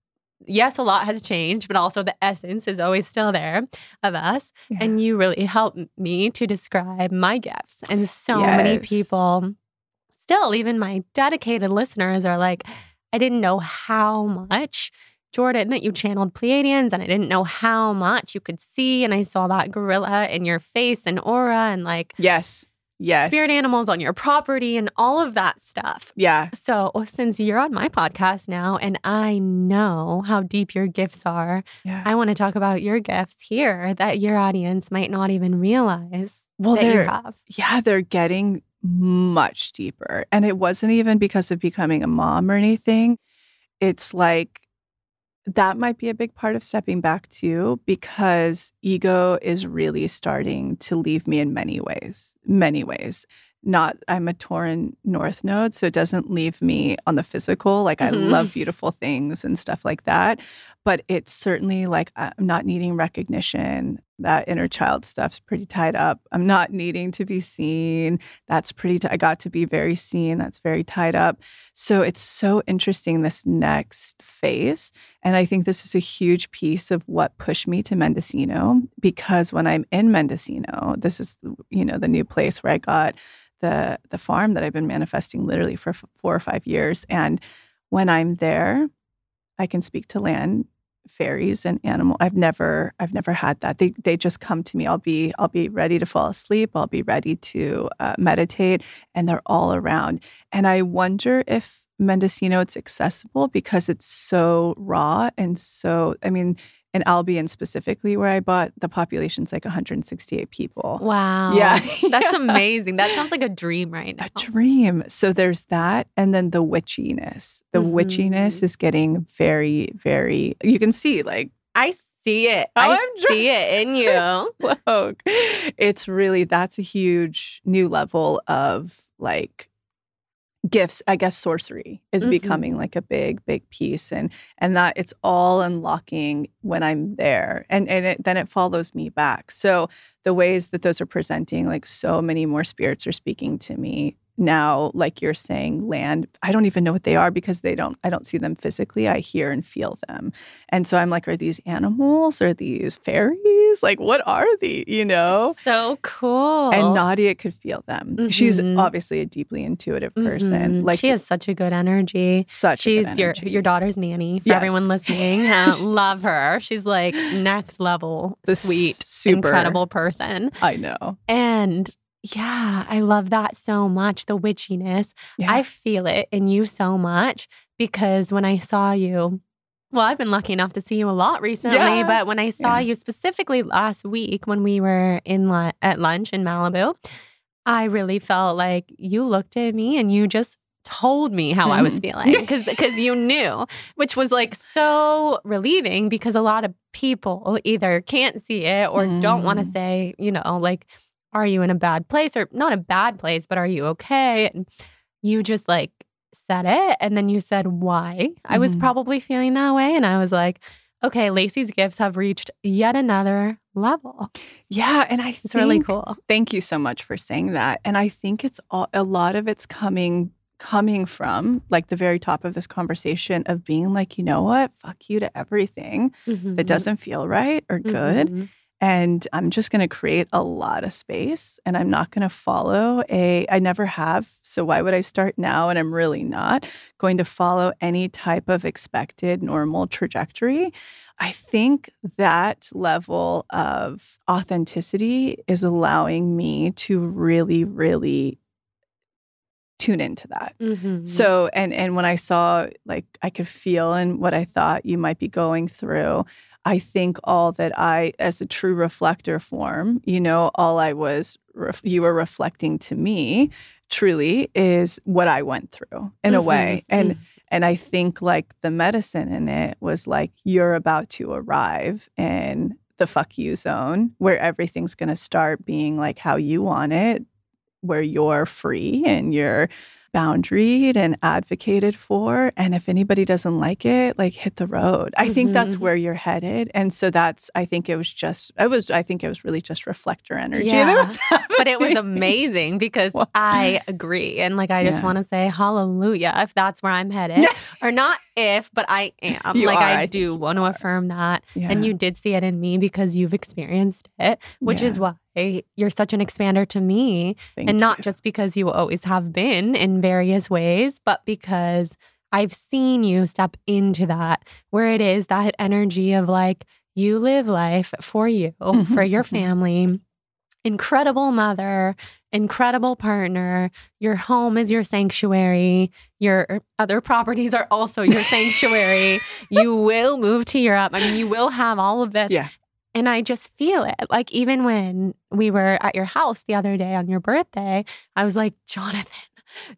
yes, a lot has changed, but also the essence is always still there of us. Yeah. And you really helped me to describe my gifts. And so yes. many people still, even my dedicated listeners, are like, I didn't know how much, Jordan, that you channeled Pleiadians, and I didn't know how much you could see. And I saw that gorilla in your face and aura and like... Yes. Yes. Spirit animals on your property and all of that stuff. Yeah. So since you're on my podcast now and I know how deep your gifts are, yeah. I want to talk about your gifts here that your audience might not even realize well, that you have. Yeah, they're getting much deeper. And it wasn't even because of becoming a mom or anything. It's like that might be a big part of stepping back too, because ego is really starting to leave me in many ways. Many ways. Not, I'm a Tauran North Node, so it doesn't leave me on the physical. Like, mm-hmm. I love beautiful things and stuff like that. But it's certainly like I'm not needing recognition. That inner child stuff's pretty tied up. I'm not needing to be seen. That's pretty, t- I got to be very seen. That's very tied up. So it's so interesting, this next phase. And I think this is a huge piece of what pushed me to Mendocino, because when I'm in Mendocino, this is, you know, the new place where I got the, the farm that I've been manifesting literally for f- four or five years. And when I'm there, I can speak to land, fairies, and animal. I've never, I've never had that. They, they just come to me. I'll be, I'll be ready to fall asleep. I'll be ready to uh, meditate, and they're all around. And I wonder if Mendocino, it's accessible because it's so raw and so. I mean, in Albion specifically, where I bought, the population's like one hundred sixty-eight people. Wow. Yeah. That's amazing. That sounds like a dream right now. A dream. So there's that. And then the witchiness. The mm-hmm. witchiness is getting very, very, you can see like. I see it. Oh, I I'm see it in you. Look, it's really, that's a huge new level of like, gifts, I guess sorcery is mm-hmm. becoming like a big, big piece. And and that it's all unlocking when I'm there. And and it, then it follows me back. So the ways that those are presenting, like so many more spirits are speaking to me now, like you're saying, land. I don't even know what they are because they don't, I don't see them physically. I hear and feel them. And so I'm like, are these animals? Are these fairies? Like, what are these? You know? So cool. And Nadia could feel them. Mm-hmm. She's obviously a deeply intuitive person. Mm-hmm. Like she has such a good energy. Such She's a good energy. your your daughter's nanny for yes. everyone listening. Uh, love her. She's like next level, the sweet, super incredible person. I know. And yeah, I love that so much. The witchiness. Yeah. I feel it in you so much because when I saw you, well, I've been lucky enough to see you a lot recently, yeah. but when I saw yeah. you specifically last week when we were in la- at lunch in Malibu, I really felt like you looked at me and you just told me how mm-hmm. I was feeling because because you knew, which was like so relieving because a lot of people either can't see it or mm. don't want to say, you know, like, are you in a bad place? Or not a bad place, but are you okay? And you just like said it. And then you said, why? Mm-hmm. I was probably feeling that way. And I was like, okay, Lacy's gifts have reached yet another level. Yeah. And I think it's really cool. Thank you so much for saying that. And I think it's all, a lot of it's coming coming from like the very top of this conversation of being like, you know what? Fuck you to everything mm-hmm. that doesn't feel right or good. Mm-hmm. And I'm just going to create a lot of space and I'm not going to follow a, I never have, so why would I start now? And I'm really not going to follow any type of expected normal trajectory. I think that level of authenticity is allowing me to really, really tune into that. Mm-hmm. So, and and when I saw, like, I could feel and what I thought you might be going through, I think all that I, as a true reflector form, you know, all I was, ref- you were reflecting to me truly is what I went through in mm-hmm. a way. And, mm-hmm. and I think like the medicine in it was like, you're about to arrive in the fuck you zone where everything's going to start being like how you want it, where you're free and you're boundaried and advocated for. And if anybody doesn't like it, like hit the road. I mm-hmm. think that's where you're headed. And so that's, I think it was just, I was, I think it was really just reflector energy. Yeah. But it was amazing because well, I agree. And like, I just yeah. want to say hallelujah, if that's where I'm headed or not if, but I am. You like are, I, I do want to affirm that. Yeah. And you did see it in me because you've experienced it, which yeah. is why you're such an expander to me. Thank and not you. Just because you always have been in various ways, but because I've seen you step into that, where it is that energy of like, you live life for you, mm-hmm. for your family, incredible mother, incredible partner. Your home is your sanctuary. Your other properties are also your sanctuary. You will move to Europe. I mean, you will have all of this. Yeah. And I just feel it. Like even when we were at your house the other day on your birthday, I was like, Jonathan,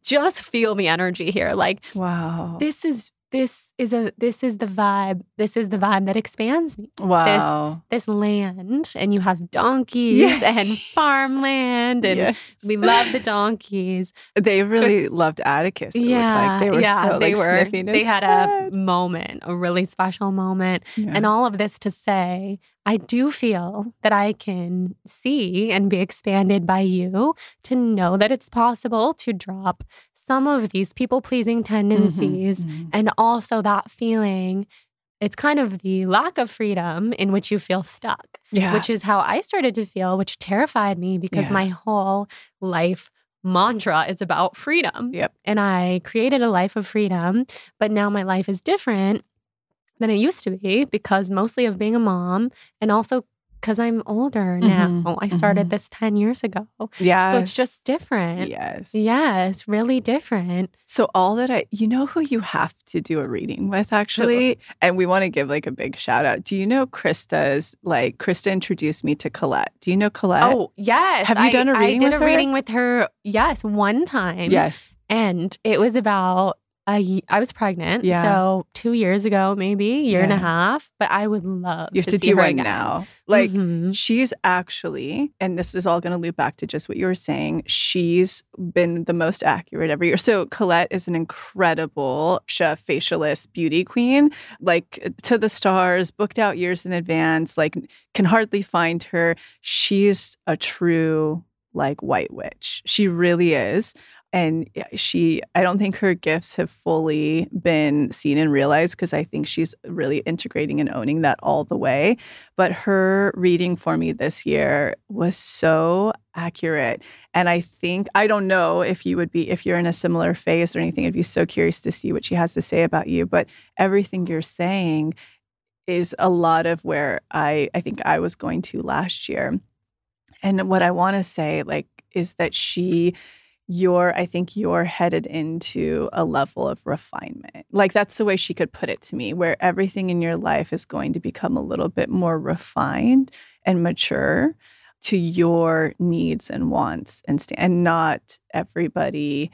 just feel the energy here. Like, wow, this is, this is a, this is the vibe. This is the vibe that expands me. Wow. This, this land, and you have donkeys yes. and farmland, and yes. we love the donkeys. They really it's, loved Atticus. Yeah. Like. They were yeah, so they like, were, sniffing his They had head. a moment, a really special moment. Yeah. And all of this to say, I do feel that I can see and be expanded by you to know that it's possible to drop some of these people-pleasing tendencies mm-hmm, mm-hmm. and also that feeling, it's kind of the lack of freedom in which you feel stuck, yeah. which is how I started to feel, which terrified me because yeah. my whole life mantra is about freedom. Yep. And I created a life of freedom, but now my life is different than it used to be because mostly of being a mom and also because I'm older now. Mm-hmm. I started mm-hmm. this ten years ago. Yeah. So it's just different. Yes. Yes. Really different. So all that I, you know who you have to do a reading with actually? Who? And we want to give like a big shout out. Do you know Krista's, like Krista introduced me to Colette. Do you know Colette? Oh, yes. Have you I, done a reading with her? I did a her? reading with her. Yes. One time. Yes. And it was about, I I was pregnant, yeah. so two years ago, maybe year yeah. and a half. But I would love you have to, to do one now. now. Like mm-hmm. she's actually, and this is all going to loop back to just what you were saying. She's been the most accurate every year. So Colette is an incredible chef, facialist, beauty queen, like to the stars, booked out years in advance. Like can hardly find her. She's a true like white witch. She really is. And she, I don't think her gifts have fully been seen and realized because I think she's really integrating and owning that all the way. But her reading for me this year was so accurate. And I think, I don't know if you would be, if you're in a similar phase or anything, I'd be so curious to see what she has to say about you. But everything you're saying is a lot of where I, I think I was going to last year. And what I want to say, like, is that she... You're, I think you're headed into a level of refinement. Like that's the way she could put it to me, where everything in your life is going to become a little bit more refined and mature to your needs and wants and st- and not everybody,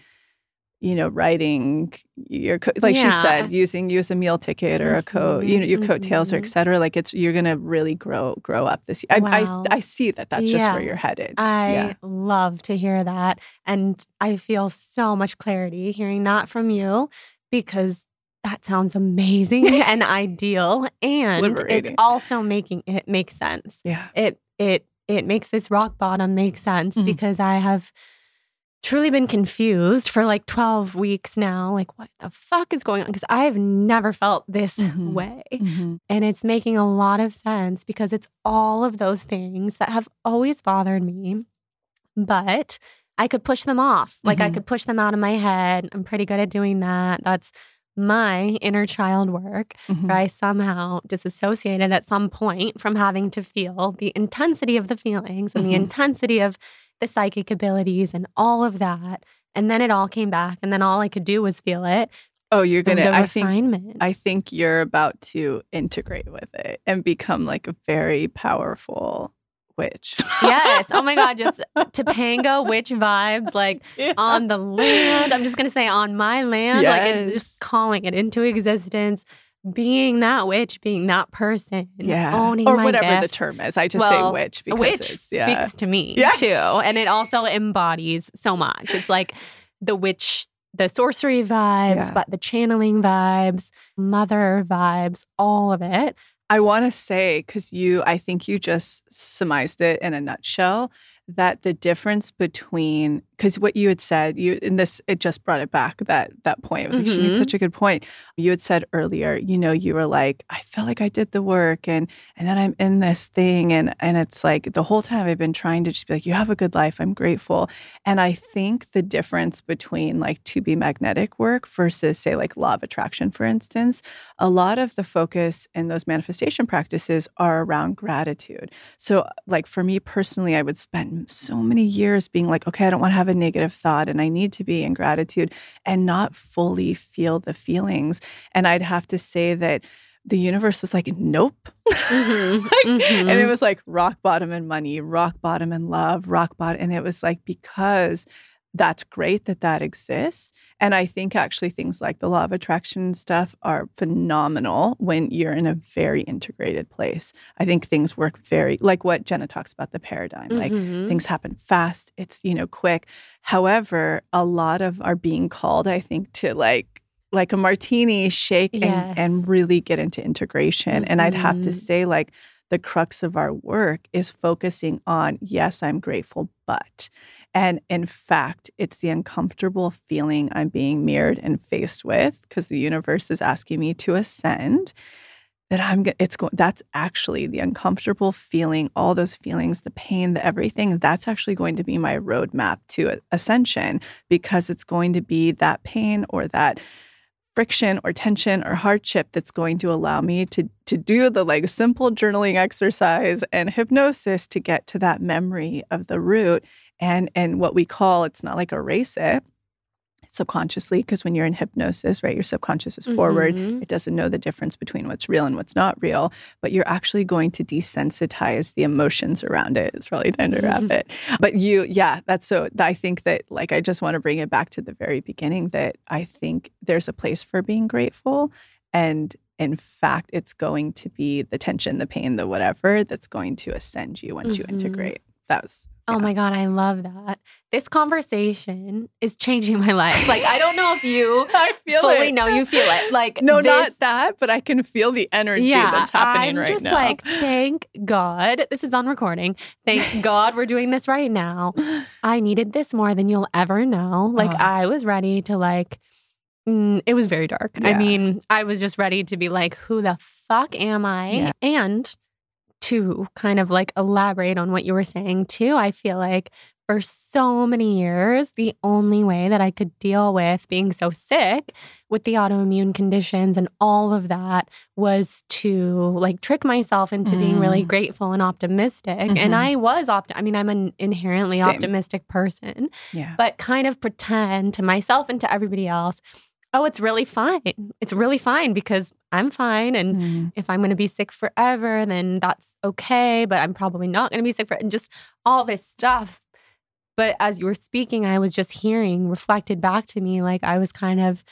you know, writing your, co- like yeah. she said, using you as a meal ticket or a coat, you know, your mm-hmm. coattails or et cetera. Like it's, you're going to really grow, grow up this year. Wow. I, I I see that that's yeah. just where you're headed. I yeah. love to hear that. And I feel so much clarity hearing that from you because that sounds amazing and ideal. And Liberating. It's also making it make sense. Yeah. It, it, it makes this rock bottom make sense mm. because I have truly been confused for like twelve weeks now. Like, what the fuck is going on? Because I've never felt this mm-hmm. way. Mm-hmm. And it's making a lot of sense because it's all of those things that have always bothered me. But I could push them off. Like, mm-hmm. I could push them out of my head. I'm pretty good at doing that. That's my inner child work, mm-hmm. where I somehow disassociated at some point from having to feel the intensity of the feelings and mm-hmm. the intensity of the psychic abilities and all of that. And then it all came back. And then all I could do was feel it. Oh, you're going to, I think, I think you're about to integrate with it and become like a very powerful witch. Yes. Oh my God. Just Topanga witch vibes, like yeah. on the land. I'm just going to say on my land, yes. like it, just calling it into existence. Being that witch, being that person, yeah. owning my Or whatever gifts. The term is. I just well, say witch because witch it's, yeah. speaks to me yeah. too. And it also embodies so much. It's like the witch, the sorcery vibes, yeah. but the channeling vibes, mother vibes, all of it. I want to say, because you, I think you just surmised it in a nutshell, that the difference between, because what you had said, you in this, it just brought it back, that that point. It was like, mm-hmm. she made such a good point. You had said earlier, you know, you were like, I felt like I did the work and and then I'm in this thing. And, and it's like the whole time I've been trying to just be like, you have a good life. I'm grateful. And I think the difference between like to be magnetic work versus say like law of attraction, for instance, a lot of the focus in those manifestation practices are around gratitude. So like for me personally, I would spend so many years being like, okay, I don't want to have a negative thought and I need to be in gratitude and not fully feel the feelings. And I'd have to say that the universe was like, nope. Mm-hmm. like, mm-hmm. And it was like rock bottom in money, rock bottom in love, rock bottom. And it was like, because that's great that that exists. And I think actually things like the law of attraction stuff are phenomenal when you're in a very integrated place. I think things work very, like what Jenna talks about, the paradigm, mm-hmm. like things happen fast. It's, you know, quick. However, a lot of are being called, I think, to like, like a martini shake yes. and, and really get into integration. Mm-hmm. And I'd have to say like, the crux of our work is focusing on, yes, I'm grateful, but. And in fact, it's the uncomfortable feeling I'm being mirrored and faced with because the universe is asking me to ascend. That I'm it's going. That's actually the uncomfortable feeling, all those feelings, the pain, the everything. That's actually going to be my roadmap to ascension because it's going to be that pain or that friction or tension or hardship that's going to allow me to to do the like simple journaling exercise and hypnosis to get to that memory of the root and and what we call, it's not like erase it subconsciously, because when you're in hypnosis, right, your subconscious is forward. Mm-hmm. It doesn't know the difference between what's real and what's not real, but you're actually going to desensitize the emotions around it. It's probably time to wrap it. But you, yeah, that's so, I think that, like, I just want to bring it back to the very beginning that I think there's a place for being grateful. And in fact, it's going to be the tension, the pain, the whatever that's going to ascend you once mm-hmm. you integrate. That was Yeah. Oh my God, I love that. This conversation is changing my life. Like, I don't know if you I feel fully it. know you feel it. Like, no, this, not that, but I can feel the energy yeah, that's happening I'm right just now. Like, thank God. This is on recording. Thank God we're doing this right now. I needed this more than you'll ever know. Like, oh. I was ready to, like, mm, it was very dark. Yeah. I mean, I was just ready to be like, who the fuck am I? Yeah. And to kind of like elaborate on what you were saying too, I feel like for so many years, the only way that I could deal with being so sick with the autoimmune conditions and all of that was to like trick myself into mm. being really grateful and optimistic. Mm-hmm. And I was, opt- I mean, I'm an inherently Same. optimistic person, yeah. but kind of pretend to myself and to everybody else, oh, it's really fine. It's really fine because I'm fine. And mm. if I'm going to be sick forever, then that's okay. But I'm probably not going to be sick forever. And just all this stuff. But as you were speaking, I was just hearing reflected back to me, like I was kind of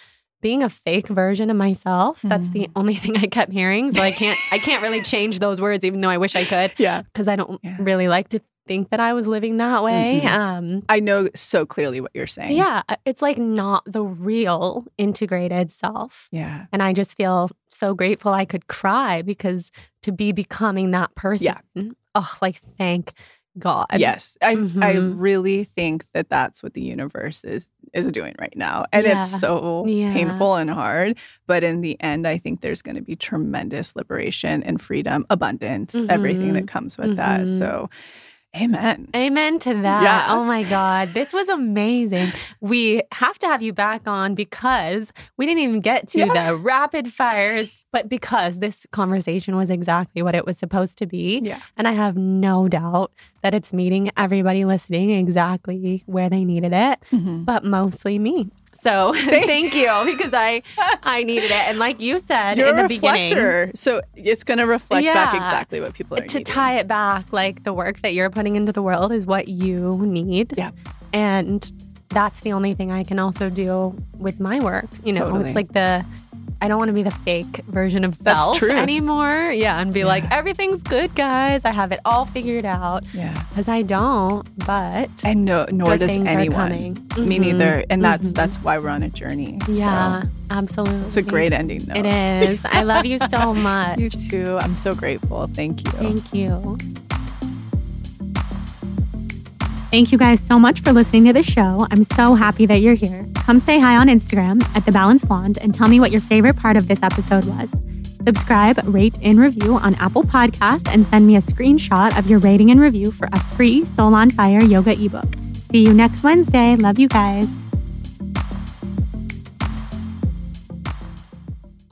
being a fake version of myself. Mm. That's the only thing I kept hearing. So I can't I can't really change those words, even though I wish I could. Yeah. Because I don't yeah. really like to think that I was living that way. Mm-hmm. Um, I know so clearly what you're saying. Yeah. It's like not the real integrated self. Yeah. And I just feel so grateful I could cry because to be becoming that person. Yeah. Oh, like, thank God. Yes. I mm-hmm. I really think that that's what the universe is is doing right now. And yeah. it's so yeah. painful and hard. But in the end, I think there's going to be tremendous liberation and freedom, abundance, mm-hmm. everything that comes with mm-hmm. that. So amen. Amen to that. Yeah. Oh my God. This was amazing. We have to have you back on because we didn't even get to yeah. the rapid fires, but because this conversation was exactly what it was supposed to be. Yeah. And I have no doubt that it's meeting everybody listening exactly where they needed it, mm-hmm. but mostly me. So thank you, because I I needed it. And like you said You're in the a beginning. So it's going to reflect yeah, back exactly what people are to needing. To tie it back, like the work that you're putting into the world is what you need. Yeah. And that's the only thing I can also do with my work. You know, totally. It's like the, I don't want to be the fake version of self anymore. Yeah. And be yeah. like, everything's good, guys. I have it all figured out. Yeah. Because I don't, but. And no, nor does anyone. Mm-hmm. Me neither. And mm-hmm. that's that's why we're on a journey. Yeah. So. Absolutely. It's a great ending, though. It is. I love you so much. You too. I'm so grateful. Thank you. Thank you. Thank you guys so much for listening to the show. I'm so happy that you're here. Come say hi on Instagram at The Balanced Blonde and tell me what your favorite part of this episode was. Subscribe, rate, and review on Apple Podcasts and send me a screenshot of your rating and review for a free Soul on Fire yoga ebook. See you next Wednesday. Love you guys.